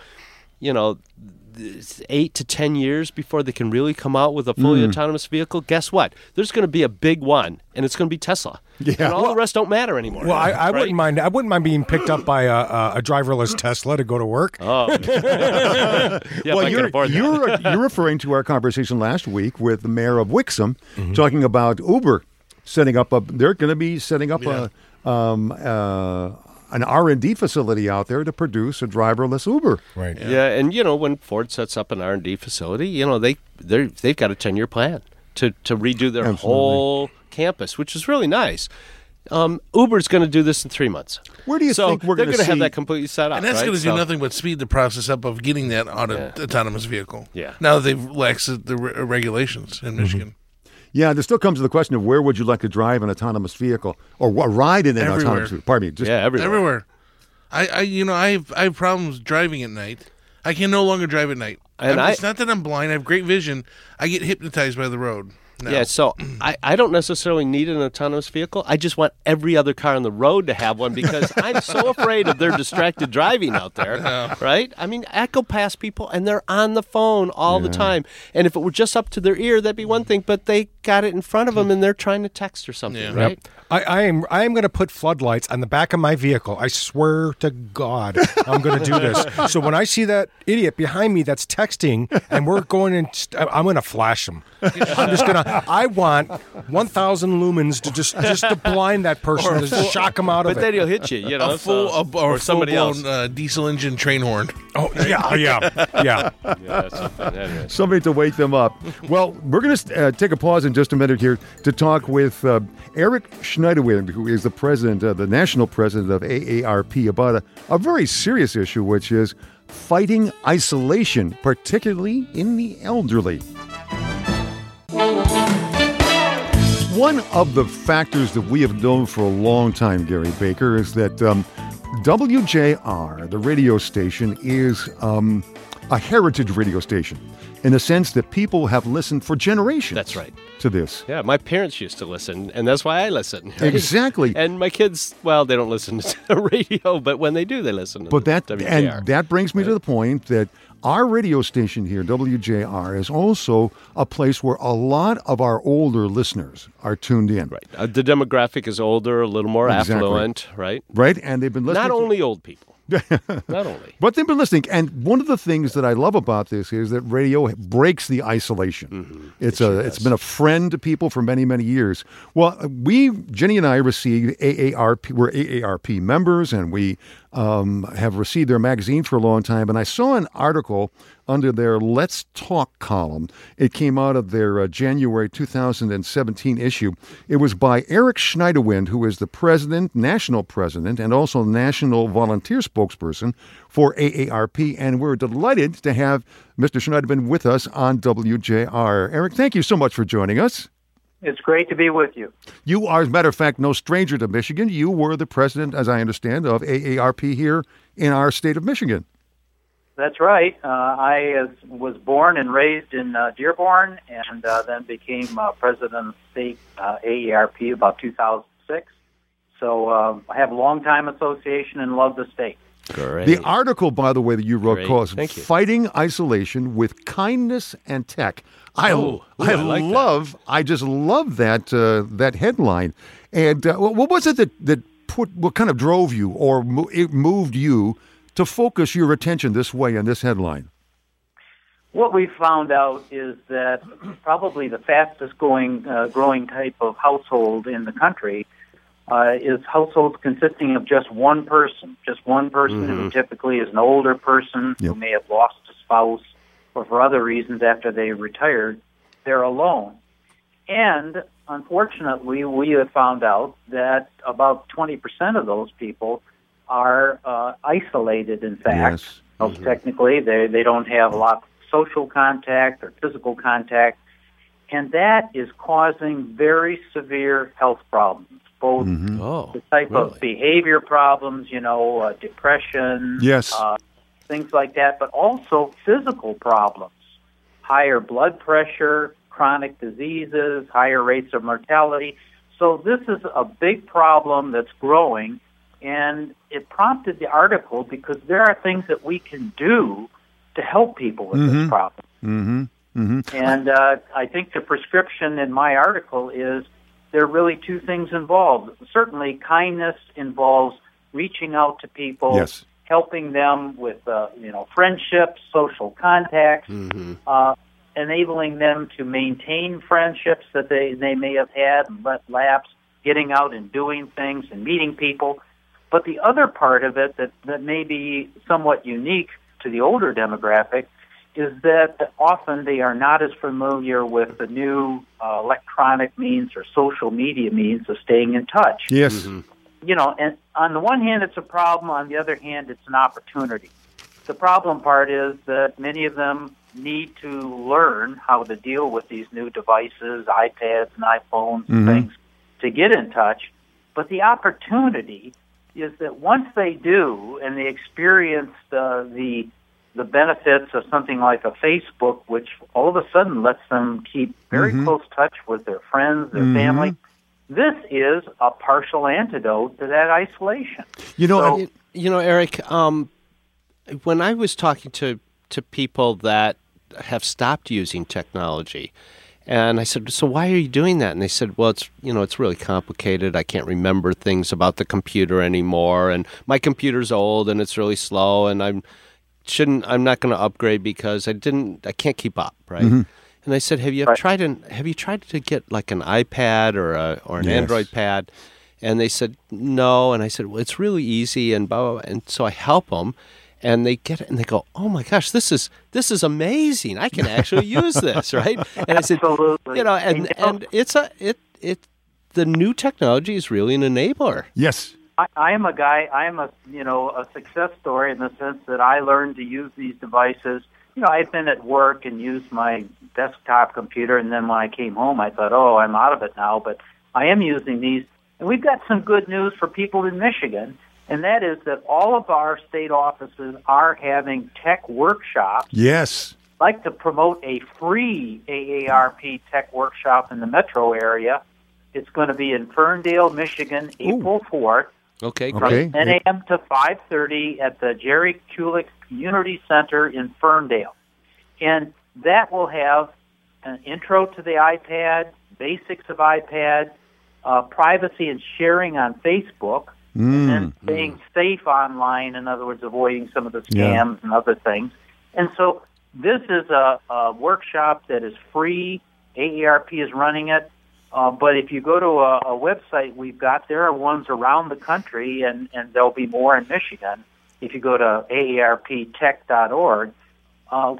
you know, 8 to 10 years before they can really come out with a fully autonomous vehicle, guess what? There's going to be a big one, and it's going to be Tesla. Yeah. And all the rest don't matter anymore. Well, I wouldn't mind. I wouldn't mind being picked up by a driverless Tesla to go to work. Oh, yeah, well, you're referring to our conversation last week with the mayor of Wixom, talking about Uber setting up a. They're going to be setting up an R&D facility out there to produce a driverless Uber. Right. Yeah, yeah, and you know, when Ford sets up an R&D facility, you know, they've got a 10-year plan to redo their whole campus, which is really nice. Uber's going to do this in 3 months. Where do you think we're going to have that completely set up? And that's going to do nothing but speed the process up of getting that autonomous vehicle. Yeah. Now that they've relaxed the regulations in Michigan. Yeah, there still comes to the question of where would you like to drive an autonomous vehicle or ride in an autonomous vehicle. Pardon me. Everywhere. I have problems driving at night. I can no longer drive at night. And it's not that I'm blind. I have great vision. I get hypnotized by the road now. Yeah, so I don't necessarily need an autonomous vehicle. I just want every other car on the road to have one because I'm so afraid of their distracted driving out there, right? I mean, I go past people, and they're on the phone all the time. And if it were just up to their ear, that'd be one thing, but they got it in front of them, and they're trying to text or something, right? Yep. I am going to put floodlights on the back of my vehicle. I swear to God I'm going to do this. So when I see that idiot behind me that's texting, and we're going in, I'm going to flash him. I'm just going to, I want 1,000 lumens to just to blind that person, or to shock him out of it. But then he'll hit you, you know. Or somebody else. Diesel engine train horn. Oh, yeah. Anyway. Somebody to wake them up. Well, we're going to take a pause in just a minute here to talk with Eric Schneidewind, who is the president, the national president of AARP, about a very serious issue, which is fighting isolation, particularly in the elderly. One of the factors that we have known for a long time, Gary Baker, is that WJR, the radio station, is a heritage radio station, in the sense that people have listened for generations. That's right. To this. Yeah, my parents used to listen, and that's why I listen. Right? Exactly. And my kids, well, they don't listen to the radio, but when they do, they listen to WJR. And that brings me to the point that our radio station here, WJR, is also a place where a lot of our older listeners are tuned in. Right. The demographic is older, a little more affluent, right? Right, and they've been listening. Not only old people. Not only. But they've been listening. And one of the things that I love about this is that radio breaks the isolation. It's been a friend to people for many, many years. Well, Jenny and I received AARP, we're AARP members, and we have received their magazine for a long time. And I saw an article under their Let's Talk column. It came out of their January 2017 issue. It was by Eric Schneidewind, who is the president, national president, and also national volunteer spokesperson for AARP. And we're delighted to have Mr. Schneidewind with us on WJR. Eric, thank you so much for joining us. It's great to be with you. You are, as a matter of fact, no stranger to Michigan. You were the president, as I understand, of AARP here in our state of Michigan. That's right. I was born and raised in Dearborn, and then became president of the state AARP about 2006. So I have a long-time association and love the state. Great. The article, by the way, that you wrote calls Fighting Isolation with Kindness and Tech. I just love that headline. And what was it what kind of drove you or moved you to focus your attention this way on this headline? What we found out is that probably the fastest growing type of household in the country is households consisting of just one person. Just one person who typically is an older person who may have lost a spouse or for other reasons after they retired, they're alone. And unfortunately, we have found out that about 20% of those people are isolated, in fact. Yes. Technically, they don't have a lot of social contact or physical contact, and that is causing very severe health problems, both the type of behavior problems, depression, things like that, but also physical problems, higher blood pressure, chronic diseases, higher rates of mortality. So this is a big problem that's growing, and it prompted the article because there are things that we can do to help people with this problem. And I think the prescription in my article is there are really two things involved. Certainly, kindness involves reaching out to people, helping them with friendships, social contacts, enabling them to maintain friendships that they may have had and let lapse, getting out and doing things and meeting people. But the other part of it that may be somewhat unique to the older demographic is that often they are not as familiar with the new electronic means or social media means of staying in touch. You know, and on the one hand, it's a problem. On the other hand, it's an opportunity. The problem part is that many of them need to learn how to deal with these new devices, iPads and iPhones and things to get in touch. But the opportunity is that once they do and they experience the benefits of something like a Facebook, which all of a sudden lets them keep very close touch with their friends, their family, this is a partial antidote to that isolation. You know, so, Eric, when I was talking to people that have stopped using technology, and I said, so why are you doing that? And they said, well, it's really complicated. I can't remember things about the computer anymore, and my computer's old and it's really slow, and I'm not going to upgrade because I can't keep up, right? And I said, have you tried to get like an iPad or an Android pad? And they said, no. And I said, well, it's really easy, and blah, blah, blah. And so I help them. And they get it, and they go, "Oh my gosh, this is amazing! I can actually use this, right?" And I said, "You know, and the new technology is really an enabler." Yes, I am a guy. I am a success story in the sense that I learned to use these devices. You know, I've been at work and used my desktop computer, and then when I came home, I thought, "Oh, I'm out of it now." But I am using these, and we've got some good news for people in Michigan. And that is that all of our state offices are having tech workshops. Yes. I'd like to promote a free AARP tech workshop in the metro area. It's going to be in Ferndale, Michigan, April 4th. Okay, great. From 10 a.m. to 5:30 at the Jerry Kulick Community Center in Ferndale. And that will have an intro to the iPad, basics of iPad, privacy and sharing on Facebook, and then staying safe online, in other words, avoiding some of the scams and other things. And so this is a workshop that is free. AARP is running it. But if you go to a website we've got, there are ones around the country, and there'll be more in Michigan if you go to AARPtech.org,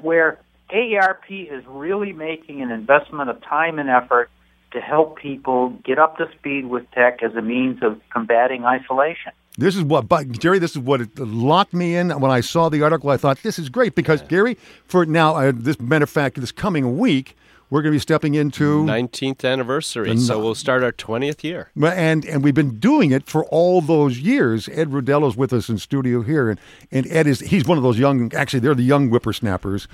where AARP is really making an investment of time and effort to help people get up to speed with tech as a means of combating isolation. This is what locked me in when I saw the article. I thought, this is great, because, Gary, for now, this coming week, we're going to be stepping into... 19th anniversary, so we'll start our 20th year. And we've been doing it for all those years. Ed Rudell is with us in studio here, and Ed he's one of those young... Actually, they're the young whippersnappers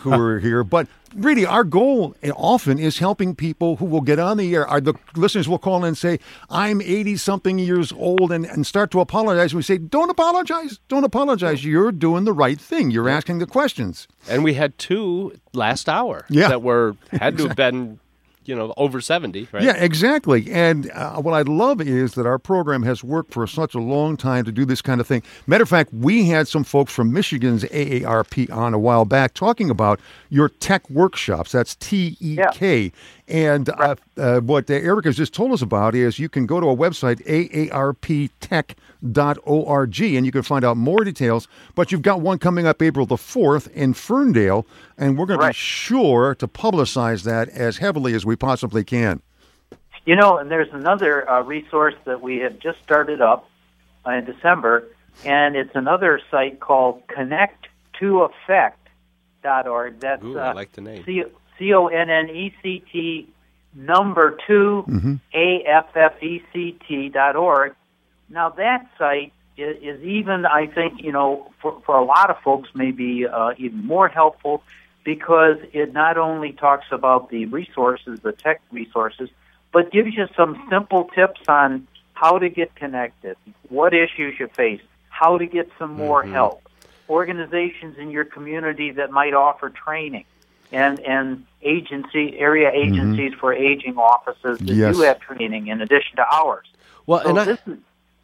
who are here. But really, our goal often is helping people who will get on the air. The listeners will call in and say, I'm 80-something years old, and start to apologize. And we say, don't apologize. Don't apologize. You're doing the right thing. You're asking the questions. And we had two last hour that were... Had to have been, over 70, right? Yeah, exactly. And what I love is that our program has worked for such a long time to do this kind of thing. Matter of fact, we had some folks from Michigan's AARP on a while back talking about your tech workshops. That's TEK. Yeah. And what Eric has just told us about is you can go to a website, aarptech.org, and you can find out more details. But you've got one coming up April the 4th in Ferndale, and we're going to be sure to publicize that as heavily as we possibly can. You know, and there's another resource that we have just started up in December, and it's another site called Connect2Affect.org. That's, I like the name. Connect2 AFFECT.org. Now that site is even, I think, for a lot of folks, maybe even more helpful, because it not only talks about the resources, the tech resources, but gives you some simple tips on how to get connected, what issues you face, how to get some more help, organizations in your community that might offer training, and agency area agencies for aging offices that do have training in addition to ours. Well, so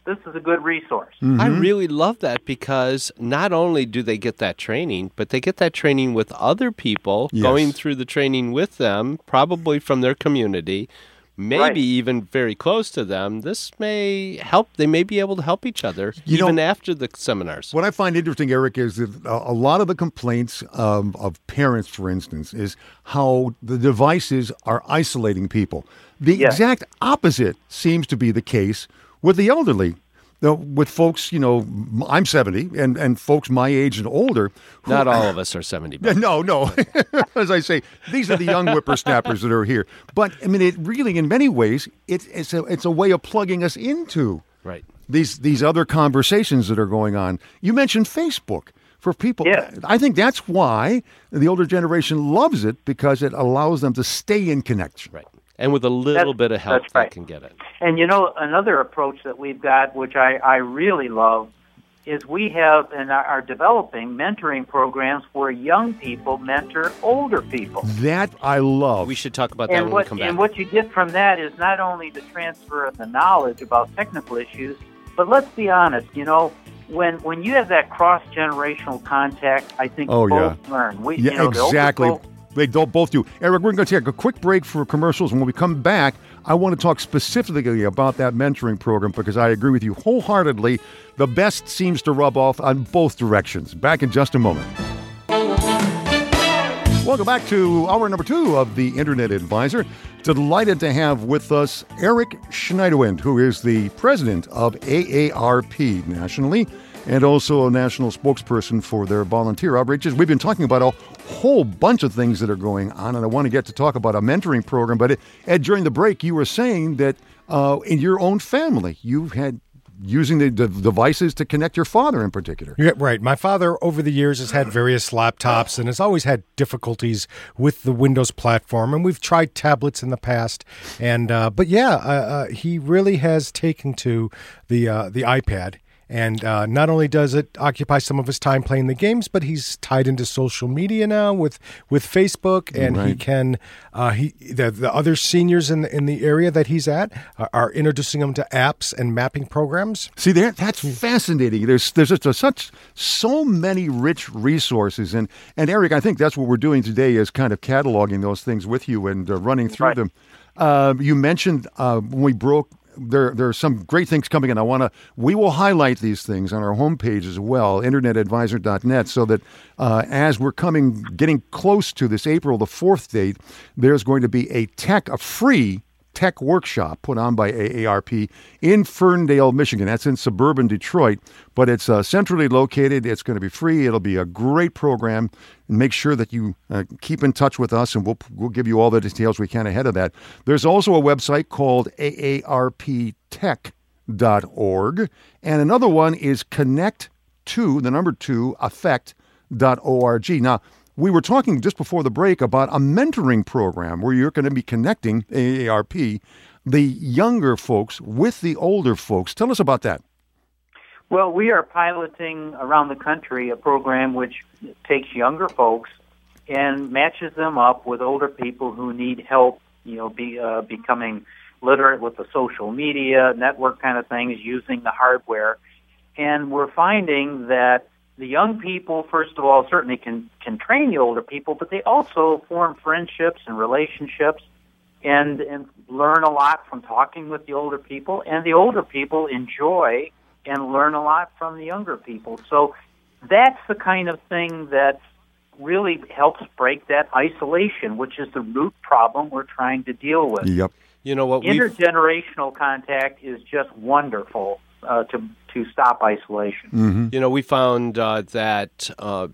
this is a good resource. I really love that, because not only do they get that training, but they get that training with other people going through the training with them, probably from their community, maybe even very close to them. This may help. They may be able to help each other even after the seminars. What I find interesting, Eric, is that a lot of the complaints of parents, for instance, is how the devices are isolating people. The exact opposite seems to be the case with the elderly, with folks, you know, I'm 70, and folks my age and older. Not all of us are 70. No. As I say, these are the young whippersnappers that are here. But, I mean, it really, in many ways, it's a way of plugging us into these other conversations that are going on. You mentioned Facebook. For people, I think that's why the older generation loves it, because it allows them to stay in connection. Right. And with a little bit of help, they can get it. And, you know, another approach that we've got, which I really love, is we have and are developing mentoring programs where young people mentor older people. That I love. We should talk about that when we come back. And what you get from that is not only the transfer of the knowledge about technical issues, but let's be honest, you know, when you have that cross-generational contact, I think both learn. They both do. Eric, we're going to take a quick break for commercials, and when we come back, I want to talk specifically about that mentoring program, because I agree with you wholeheartedly. The best seems to rub off on both directions. Back in just a moment. Welcome back to hour number 2 of the Internet Advisor. Delighted to have with us Eric Schneidewind, who is the president of AARP nationally, and also a national spokesperson for their volunteer outreaches. We've been talking about a whole bunch of things that are going on, and I want to get to talk about a mentoring program. But Ed, during the break, you were saying that in your own family, you've had using the devices to connect your father in particular. Yeah, right. My father, over the years, has had various laptops and has always had difficulties with the Windows platform. And we've tried tablets in the past. And But he really has taken to the iPad. And not only does it occupy some of his time playing the games, but he's tied into social media now with Facebook, and he can the other seniors in the area that he's at are introducing him to apps and mapping programs. See, that's fascinating. There's just so many rich resources, and Eric, I think that's what we're doing today is kind of cataloging those things with you and running through them. You mentioned when we broke. There are some great things coming in. We will highlight these things on our homepage as well, internetadvisor.net, so that as we're getting close to this April the 4th date, there's going to be a free tech workshop put on by AARP in Ferndale, Michigan. That's in suburban Detroit, but it's centrally located. It's going to be free. It'll be a great program. Make sure that you keep in touch with us, and we'll give you all the details we can ahead of that. There's also a website called AARPtech.org, and another one is Connect2Affect.org. Now, we were talking just before the break about a mentoring program where you're going to be connecting, AARP, the younger folks with the older folks. Tell us about that. Well, we are piloting around the country a program which takes younger folks and matches them up with older people who need help, you know, becoming literate with the social media, network kind of things, using the hardware. And we're finding that the young people, first of all, certainly can train the older people, but they also form friendships and relationships and learn a lot from talking with the older people. And the older people enjoy and learn a lot from the younger people. So that's the kind of thing that really helps break that isolation, which is the root problem we're trying to deal with. Yep. You know what? Intergenerational contact is just wonderful to stop isolation. Mm-hmm. You know, we found that the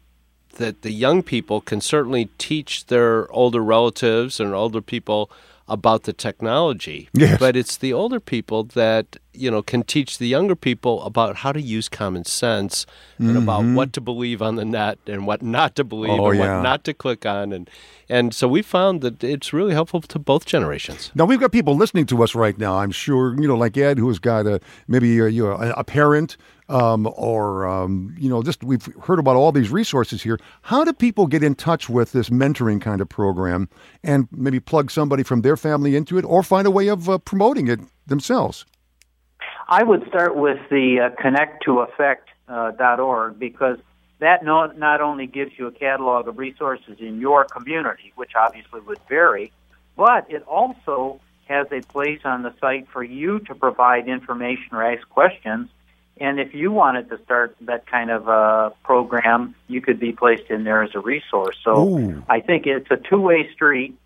young people can certainly teach their older relatives and older people about the technology, yes. But it's the older people that, you know, can teach the younger people about how to use common sense and about what to believe on the net and what not to believe and what not to click on. And so we found that it's really helpful to both generations. Now, we've got people listening to us right now, I'm sure, you know, like Ed, who's got a parent or we've heard about all these resources here. How do people get in touch with this mentoring kind of program and maybe plug somebody from their family into it or find a way of promoting it themselves? I would start with the Connect2Affect.org because that not only gives you a catalog of resources in your community, which obviously would vary, but it also has a place on the site for you to provide information or ask questions. And if you wanted to start that kind of a program, you could be placed in there as a resource. So I think it's a two-way street.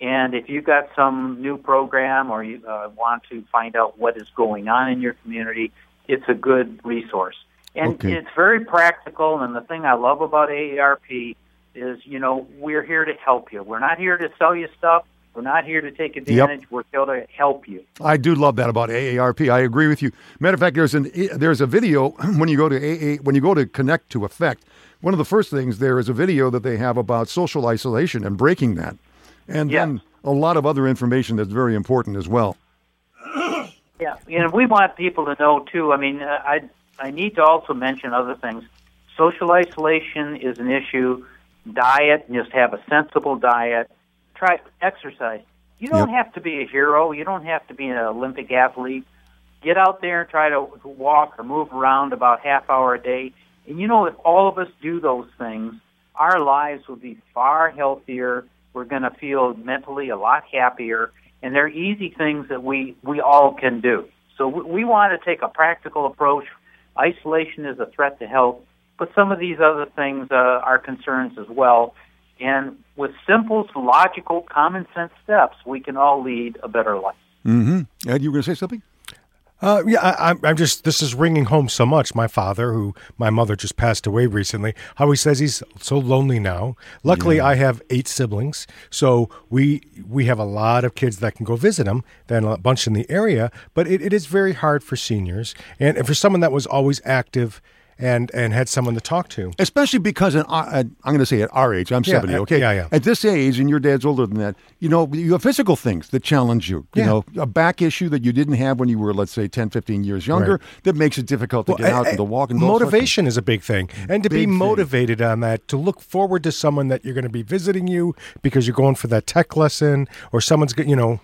And if you've got some new program or you want to find out what is going on in your community, it's a good resource. And it's very practical, and the thing I love about AARP is, you know, we're here to help you. We're not here to sell you stuff. We're not here to take advantage. Yep. We're here to help you. I do love that about AARP. I agree with you. Matter of fact, there's a video when you go to Connect to Affect. One of the first things there is a video that they have about social isolation and breaking that. And then a lot of other information that's very important as well. Yeah, and we want people to know, too. I mean, I need to also mention other things. Social isolation is an issue. Diet, just have a sensible diet. Try exercise. You don't have to be a hero. You don't have to be an Olympic athlete. Get out there and try to walk or move around about half hour a day. And, you know, if all of us do those things, our lives will be far healthier. We're going to feel mentally a lot happier, and they're easy things that we all can do. So we want to take a practical approach. Isolation is a threat to health, but some of these other things are concerns as well. And with simple, logical, common-sense steps, we can all lead a better life. Mm-hmm. Ed, you were going to say something? This is ringing home so much. My father, who my mother just passed away recently, how he says he's so lonely now. Luckily, I have 8 siblings, so we have a lot of kids that can go visit him, then a bunch in the area, but it is very hard for seniors and for someone that was always active and had someone to talk to. Especially because, I'm going to say at our age, I'm 70, okay? Yeah. At this age, and your dad's older than that, you know, you have physical things that challenge you. You know, a back issue that you didn't have when you were, let's say, 10, 15 years younger, that makes it difficult to get out and to walk. And motivation is a big thing. And to be motivated on that, to look forward to someone that you're going to be visiting you because you're going for that tech lesson or someone's, you know,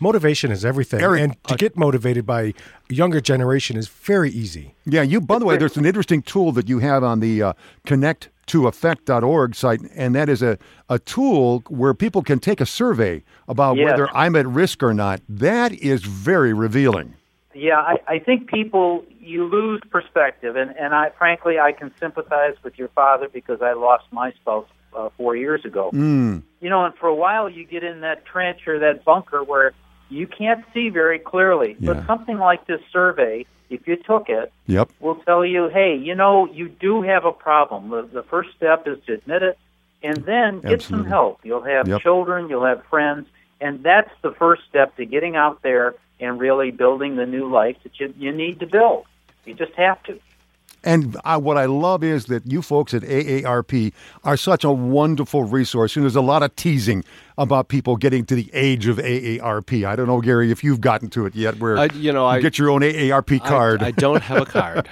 motivation is everything, Eric, and to get motivated by a younger generation is very easy. Yeah, by the way, there's an interesting tool that you have on the Connect2Affect.org site, and that is a tool where people can take a survey about whether I'm at risk or not. That is very revealing. Yeah, I think you lose perspective, and I can sympathize with your father because I lost my spouse 4 years ago. You know, and for a while you get in that trench or that bunker where you can't see very clearly. But something like this survey, if you took it, will tell you, hey, you know, you do have a problem. The first step is to admit it and then get some help. You'll have children, you'll have friends, and that's the first step to getting out there and really building the new life that you need to build. You just have to. And what I love is that you folks at AARP are such a wonderful resource. And there's a lot of teasing about people getting to the age of AARP. I don't know, Gary, if you've gotten to it yet where you get your own AARP card. I don't have a card.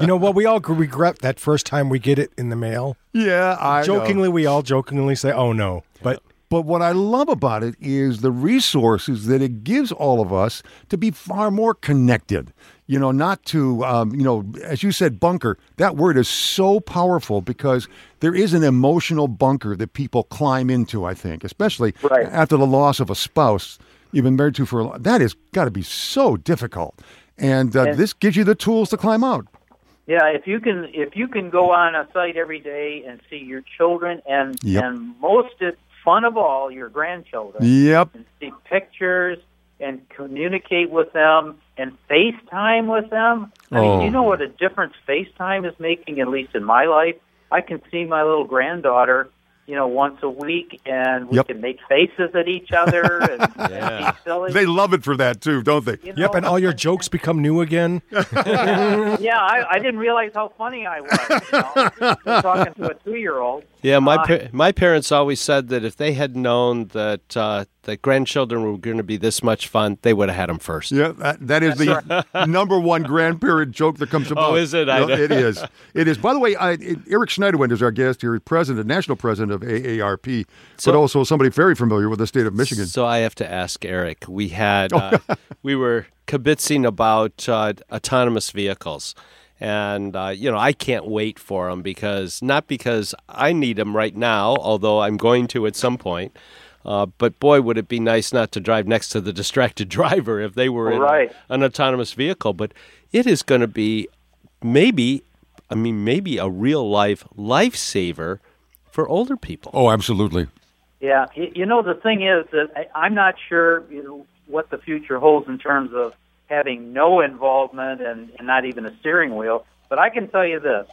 You know what? We all regret that first time we get it in the mail. Yeah, we all jokingly say, oh, no. But what I love about it is the resources that it gives all of us to be far more connected. You know, not to, as you said, bunker. That word is so powerful because there is an emotional bunker that people climb into, I think, especially after the loss of a spouse you've been married to for a long time. That has got to be so difficult. And this gives you the tools to climb out. Yeah, if you can go on a site every day and see your children and most of fun of all, your grandchildren. Yep. And see pictures and communicate with them and FaceTime with them. I mean, you know what a difference FaceTime is making, at least in my life? I can see my little granddaughter you know, once a week, and we can make faces at each other and be silly. They love it for that, too, don't they? You know, and all your jokes become new again. I didn't realize how funny I was. You know? I'm talking to a 2-year-old. Yeah, my parents always said that if they had known that that grandchildren were going to be this much fun, they would have had them first. Yeah, that's the number one grandparent joke that comes about. Oh, is it? No, it is. It is. By the way, Eric Schneidewind is our guest here, president, national president of AARP, but also somebody very familiar with the state of Michigan. So I have to ask Eric. We had we were kibitzing about autonomous vehicles. And, I can't wait for them because I need them right now, although I'm going to at some point. But, boy, would it be nice not to drive next to the distracted driver if they were in an autonomous vehicle. But it is going to be maybe a real-life lifesaver for older people. Oh, absolutely. Yeah. You know, the thing is that I'm not sure what the future holds in terms of having no involvement and not even a steering wheel. But I can tell you this,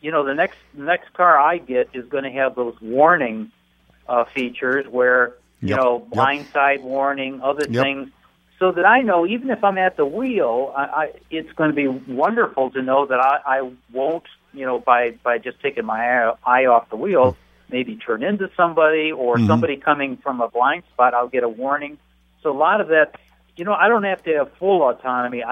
you know, the next car I get is going to have those warning features where, you know, blindside warning, other things, so that I know even if I'm at the wheel, it's going to be wonderful to know that I won't, you know, by just taking my eye off the wheel, maybe turn into somebody or somebody coming from a blind spot, I'll get a warning. So a lot of that. You know, I don't have to have full autonomy,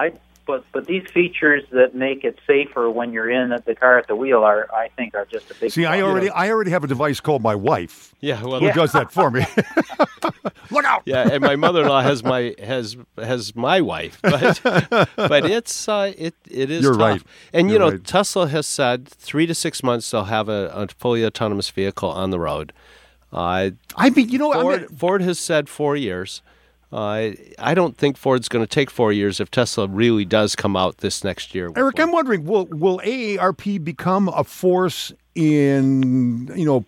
but these features that make it safer when you're in the car at the wheel are just a big problem. I already have a device called my wife. Yeah, well, who does that for me? Look out! Yeah, and my mother-in-law has my wife, but it's it is. You're tough. Right. And you know, right. Tesla has said 3 to 6 months they'll have a fully autonomous vehicle on the road. Ford has said 4 years. I don't think Ford's going to take 4 years if Tesla really does come out this next year. Eric, I'm wondering, will AARP become a force in, you know,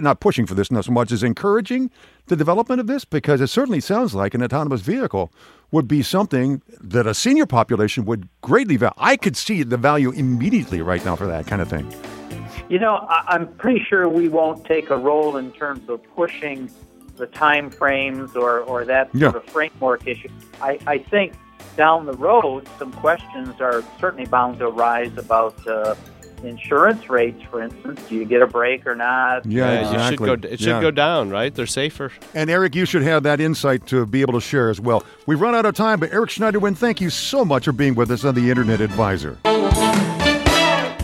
not pushing for this, not so much as encouraging the development of this? Because it certainly sounds like an autonomous vehicle would be something that a senior population would greatly value. I could see the value immediately right now for that kind of thing. You know, I'm pretty sure we won't take a role in terms of pushing the time frames or that sort of framework issue. I think down the road, some questions are certainly bound to arise about insurance rates, for instance. Do you get a break or not? Yeah, exactly. It should go down, right? They're safer. And, Eric, you should have that insight to be able to share as well. We've run out of time, but Eric Schneidewind, thank you so much for being with us on the Internet Advisor.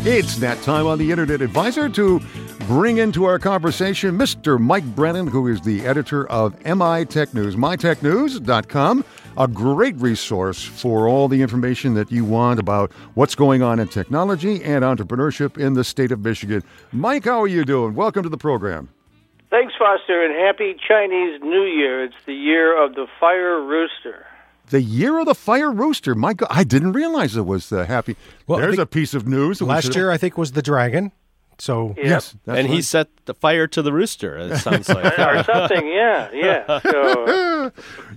It's that time on the Internet Advisor to bring into our conversation Mr. Mike Brennan, who is the editor of MI Tech News, mytechnews.com, a great resource for all the information that you want about what's going on in technology and entrepreneurship in the state of Michigan. Mike, how are you doing? Welcome to the program. Thanks, Foster, and happy Chinese New Year. It's the year of the fire rooster. The year of the fire rooster. My God, I didn't realize it was happy. Well, there's a piece of news. Last year, I think, was the dragon. So, yes. That's and right. He set the fire to the rooster, it sounds like. Or something, yeah. So,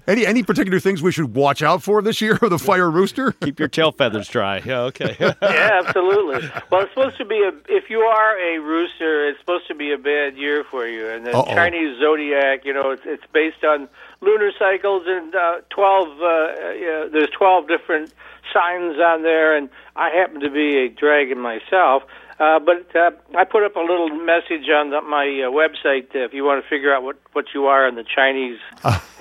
any particular things we should watch out for this year of the fire rooster? Keep your tail feathers dry. Yeah, okay. Yeah, absolutely. Well, it's supposed to be, if you are a rooster, it's supposed to be a bad year for you. And the Chinese zodiac, you know, it's based on lunar cycles, and 12 12 different signs on there, and I happen to be a dragon myself. But I put up a little message on my website if you want to figure out what you are in the Chinese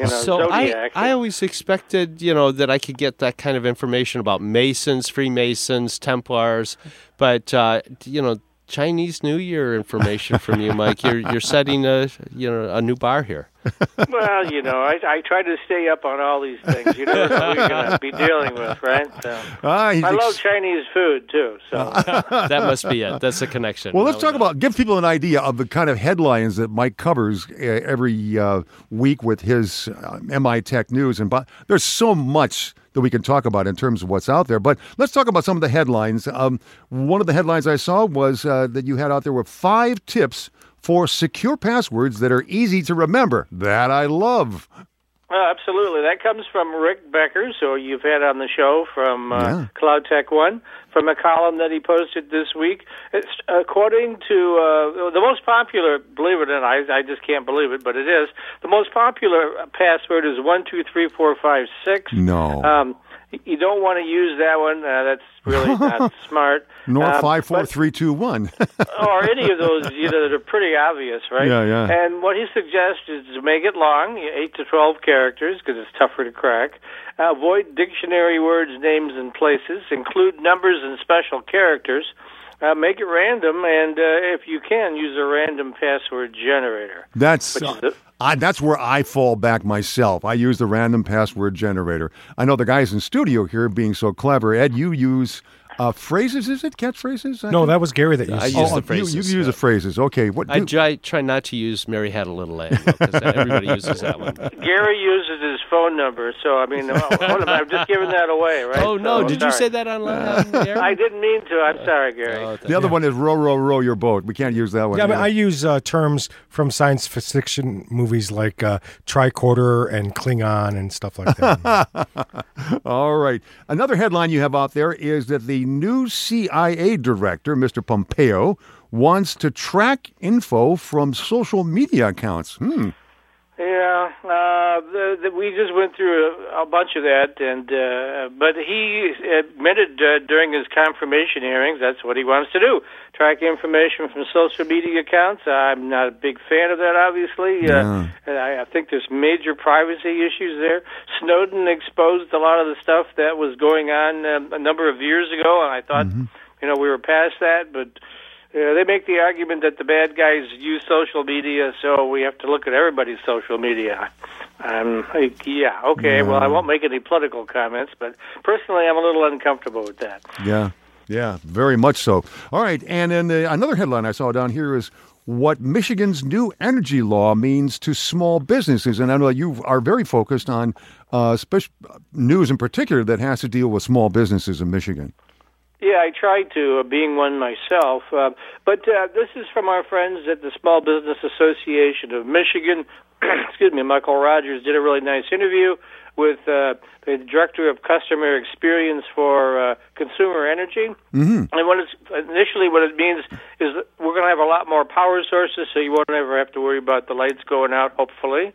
zodiac. I always expected, you know, that I could get that kind of information about Masons, Freemasons, Templars, but, you know, Chinese New Year information from you, Mike. You're setting a new bar here. Well, you know, I try to stay up on all these things. You know what we're going to be dealing with, right? So, I love Chinese food, too. So that must be it. That's the connection. Well, let's talk about, give people an idea of the kind of headlines that Mike covers every week with his MI Tech News. And there's so much that we can talk about in terms of what's out there. But let's talk about some of the headlines. One of the headlines I saw was that you had out there were 5 tips for secure passwords that are easy to remember. That I love. Absolutely. That comes from Rick Baker, who you've had on the show from Cloud Tech One, from a column that he posted this week. It's according to the most popular, believe it or not, I just can't believe it, but it is, the most popular password is 123456. No. You don't want to use that one. That's really not smart. Nor 54321. Or any of those that are pretty obvious, right? Yeah, yeah. And what he suggests is to make it long, 8 to 12 characters, because it's tougher to crack. Avoid dictionary words, names, and places. Include numbers and special characters. Make it random, and if you can, use a random password generator. That's where I fall back myself. I use the random password generator. I know the guys in studio here being so clever. Ed, you use phrases, is it? Catchphrases? No, that was Gary that used it. I use the phrases. You use the phrases. Okay. I try not to use Mary Had a Little Egg, because everybody uses that one. Gary uses his phone number, so I mean, I'm just giving that away, right? Oh, no. Did you say that online, Gary? I didn't mean to. I'm sorry, Gary. The other one is row, row, row your boat. We can't use that one. Yeah, but I use terms from science fiction movies like tricorder and Klingon and stuff like that. All right. Another headline you have out there is that the new CIA director, Mr. Pompeo, wants to track info from social media accounts. Yeah, we just went through a bunch of that, but he admitted during his confirmation hearings that's what he wants to do, track information from social media accounts. I'm not a big fan of that, obviously. And I think there's major privacy issues there. Snowden exposed a lot of the stuff that was going on a number of years ago, and I thought we were past that, but... they make the argument that the bad guys use social media, so we have to look at everybody's social media. I won't make any political comments, but personally I'm a little uncomfortable with that. Yeah, very much so. All right, and then another headline I saw down here is what Michigan's new energy law means to small businesses. And I know you are very focused on special news in particular that has to deal with small businesses in Michigan. Yeah, I tried to, being one myself. But this is from our friends at the Small Business Association of Michigan. Excuse me, Michael Rogers did a really nice interview with the Director of Customer Experience for Consumer Energy. And what it means is that we're going to have a lot more power sources, so you won't ever have to worry about the lights going out, hopefully.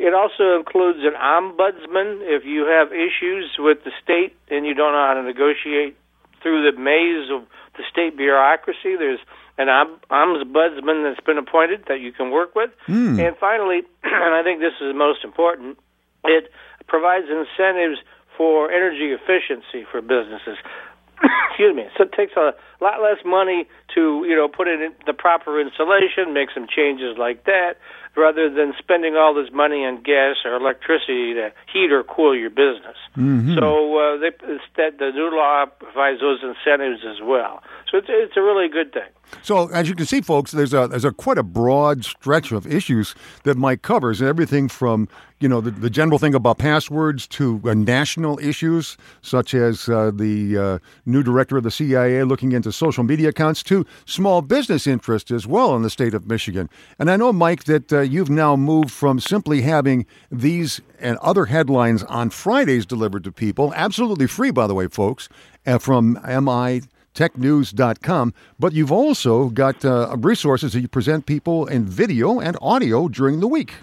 It also includes an ombudsman if you have issues with the state and you don't know how to negotiate through the maze of the state bureaucracy. There's an ombudsman that's been appointed that you can work with. And finally, and I think this is the most important, it provides incentives for energy efficiency for businesses. Excuse me. So it takes a lot less money to, put in the proper insulation, make some changes like that, rather than spending all this money on gas or electricity to heat or cool your business. So the new law provides those incentives as well. So it's a really good thing. So as you can see, folks, there's a quite a broad stretch of issues that Mike covers, everything from the general thing about passwords to national issues such as the new director of the CIA looking into social media accounts to small business interests as well in the state of Michigan. And I know, Mike, that you've now moved from simply having these and other headlines on Fridays delivered to people, absolutely free, by the way, folks, from mitechnews.com, but you've also got resources that you present people in video and audio during the week.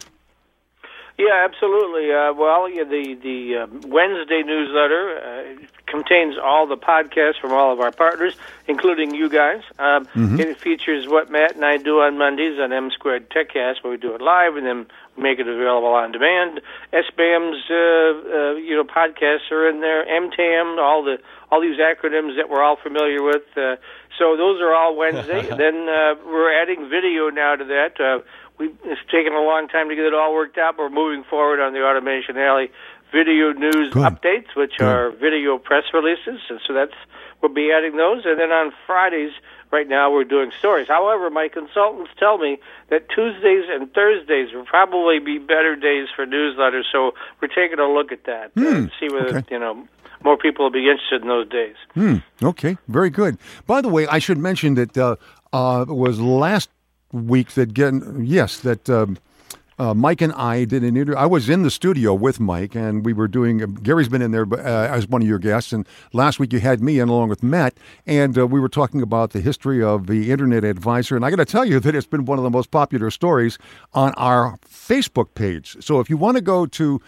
Yeah, absolutely. The Wednesday newsletter contains all the podcasts from all of our partners, including you guys. It features what Matt and I do on Mondays on M2 TechCast, where we do it live and then make it available on demand. SBAM's, podcasts are in there. MTAM, all these acronyms that we're all familiar with. So those are all Wednesday. Then we're adding video now to that. It's taken a long time to get it all worked out. We're moving forward on the Automation Alley video news updates, which are video press releases. And so we'll be adding those. And then on Fridays, right now, we're doing stories. However, my consultants tell me that Tuesdays and Thursdays will probably be better days for newsletters. So we're taking a look at that and see whether, more people will be interested in those days. Okay, very good. By the way, I should mention that it was last week that Mike and I did an interview. I was in the studio with Mike, and we were doing, Gary's been in there as one of your guests, and last week you had me in along with Matt, and we were talking about the history of the Internet Advisor, and I got to tell you that it's been one of the most popular stories on our Facebook page. So if you want to go to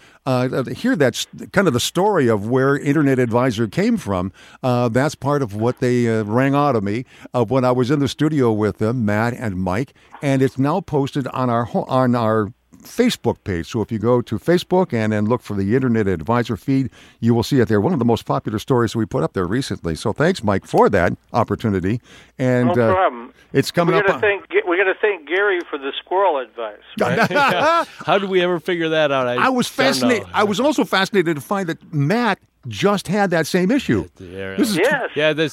hear that, kind of the story of where Internet Advisor came from, that's part of what they rang out of me when I was in the studio with them, Matt and Mike, and it's now posted on our Facebook page. So if you go to Facebook and then look for the Internet Advisor feed, you will see it there. One of the most popular stories we put up there recently. So thanks, Mike, for that opportunity. And, no problem. It's coming up. We're going to thank Gary for the squirrel advice. Right? Yeah. How did we ever figure that out? I was fascinated. I was also fascinated to find that Matt just had that same issue. This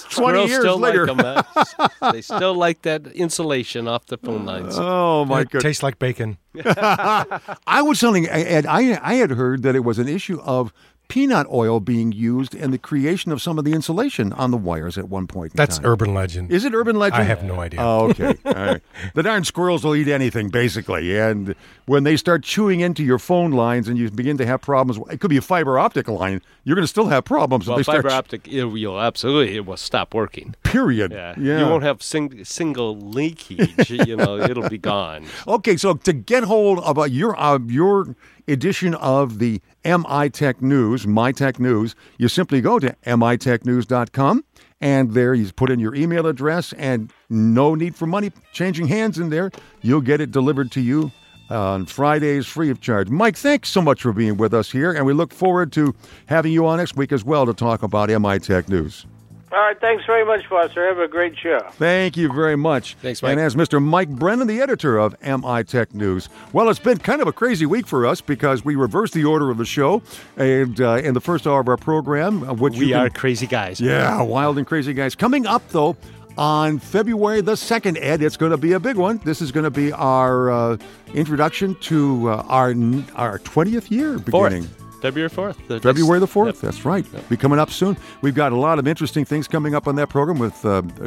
20 years still later. Like them. They still like that insulation off the phone lines. Oh, my goodness. It tastes like bacon. I was telling Ed, I had heard that it was an issue of peanut oil being used and the creation of some of the insulation on the wires at one point in time. That's urban legend. Is it urban legend? I have no idea. Oh, okay. All right. The darn squirrels will eat anything, basically. And when they start chewing into your phone lines and you begin to have problems, it could be a fiber optic line, you're going to still have problems. Well, it will stop working. Period. Yeah. You won't have single leakage. It'll be gone. Okay, so to get hold of your edition of the My Tech News, you simply go to mitechnews.com, and there you put in your email address, and no need for money changing hands in there. You'll get it delivered to you on Fridays free of charge. Mike, thanks so much for being with us here, and we look forward to having you on next week as well to talk about MI Tech News. All right, thanks very much, Foster. Have a great show. Thank you very much. Thanks, Mike. And as Mr. Mike Brennan, the editor of MI Tech News. Well, it's been kind of a crazy week for us because we reversed the order of the show and in the first hour of our program. We are crazy guys. Yeah, wild and crazy guys. Coming up, though, on February the 2nd, Ed, it's going to be a big one. This is going to be our introduction to our 20th year beginning. February 4th. February the 4th, that's right. Yep. Be coming up soon. We've got a lot of interesting things coming up on that program with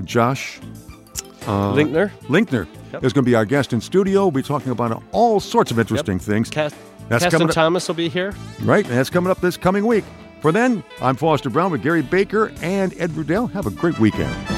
Josh Linkner. Linkner is going to be our guest in studio. We'll be talking about all sorts of interesting things. Caston Thomas will be here. Right, and that's coming up this coming week. For then, I'm Foster Brown with Gary Baker and Ed Rudell. Have a great weekend.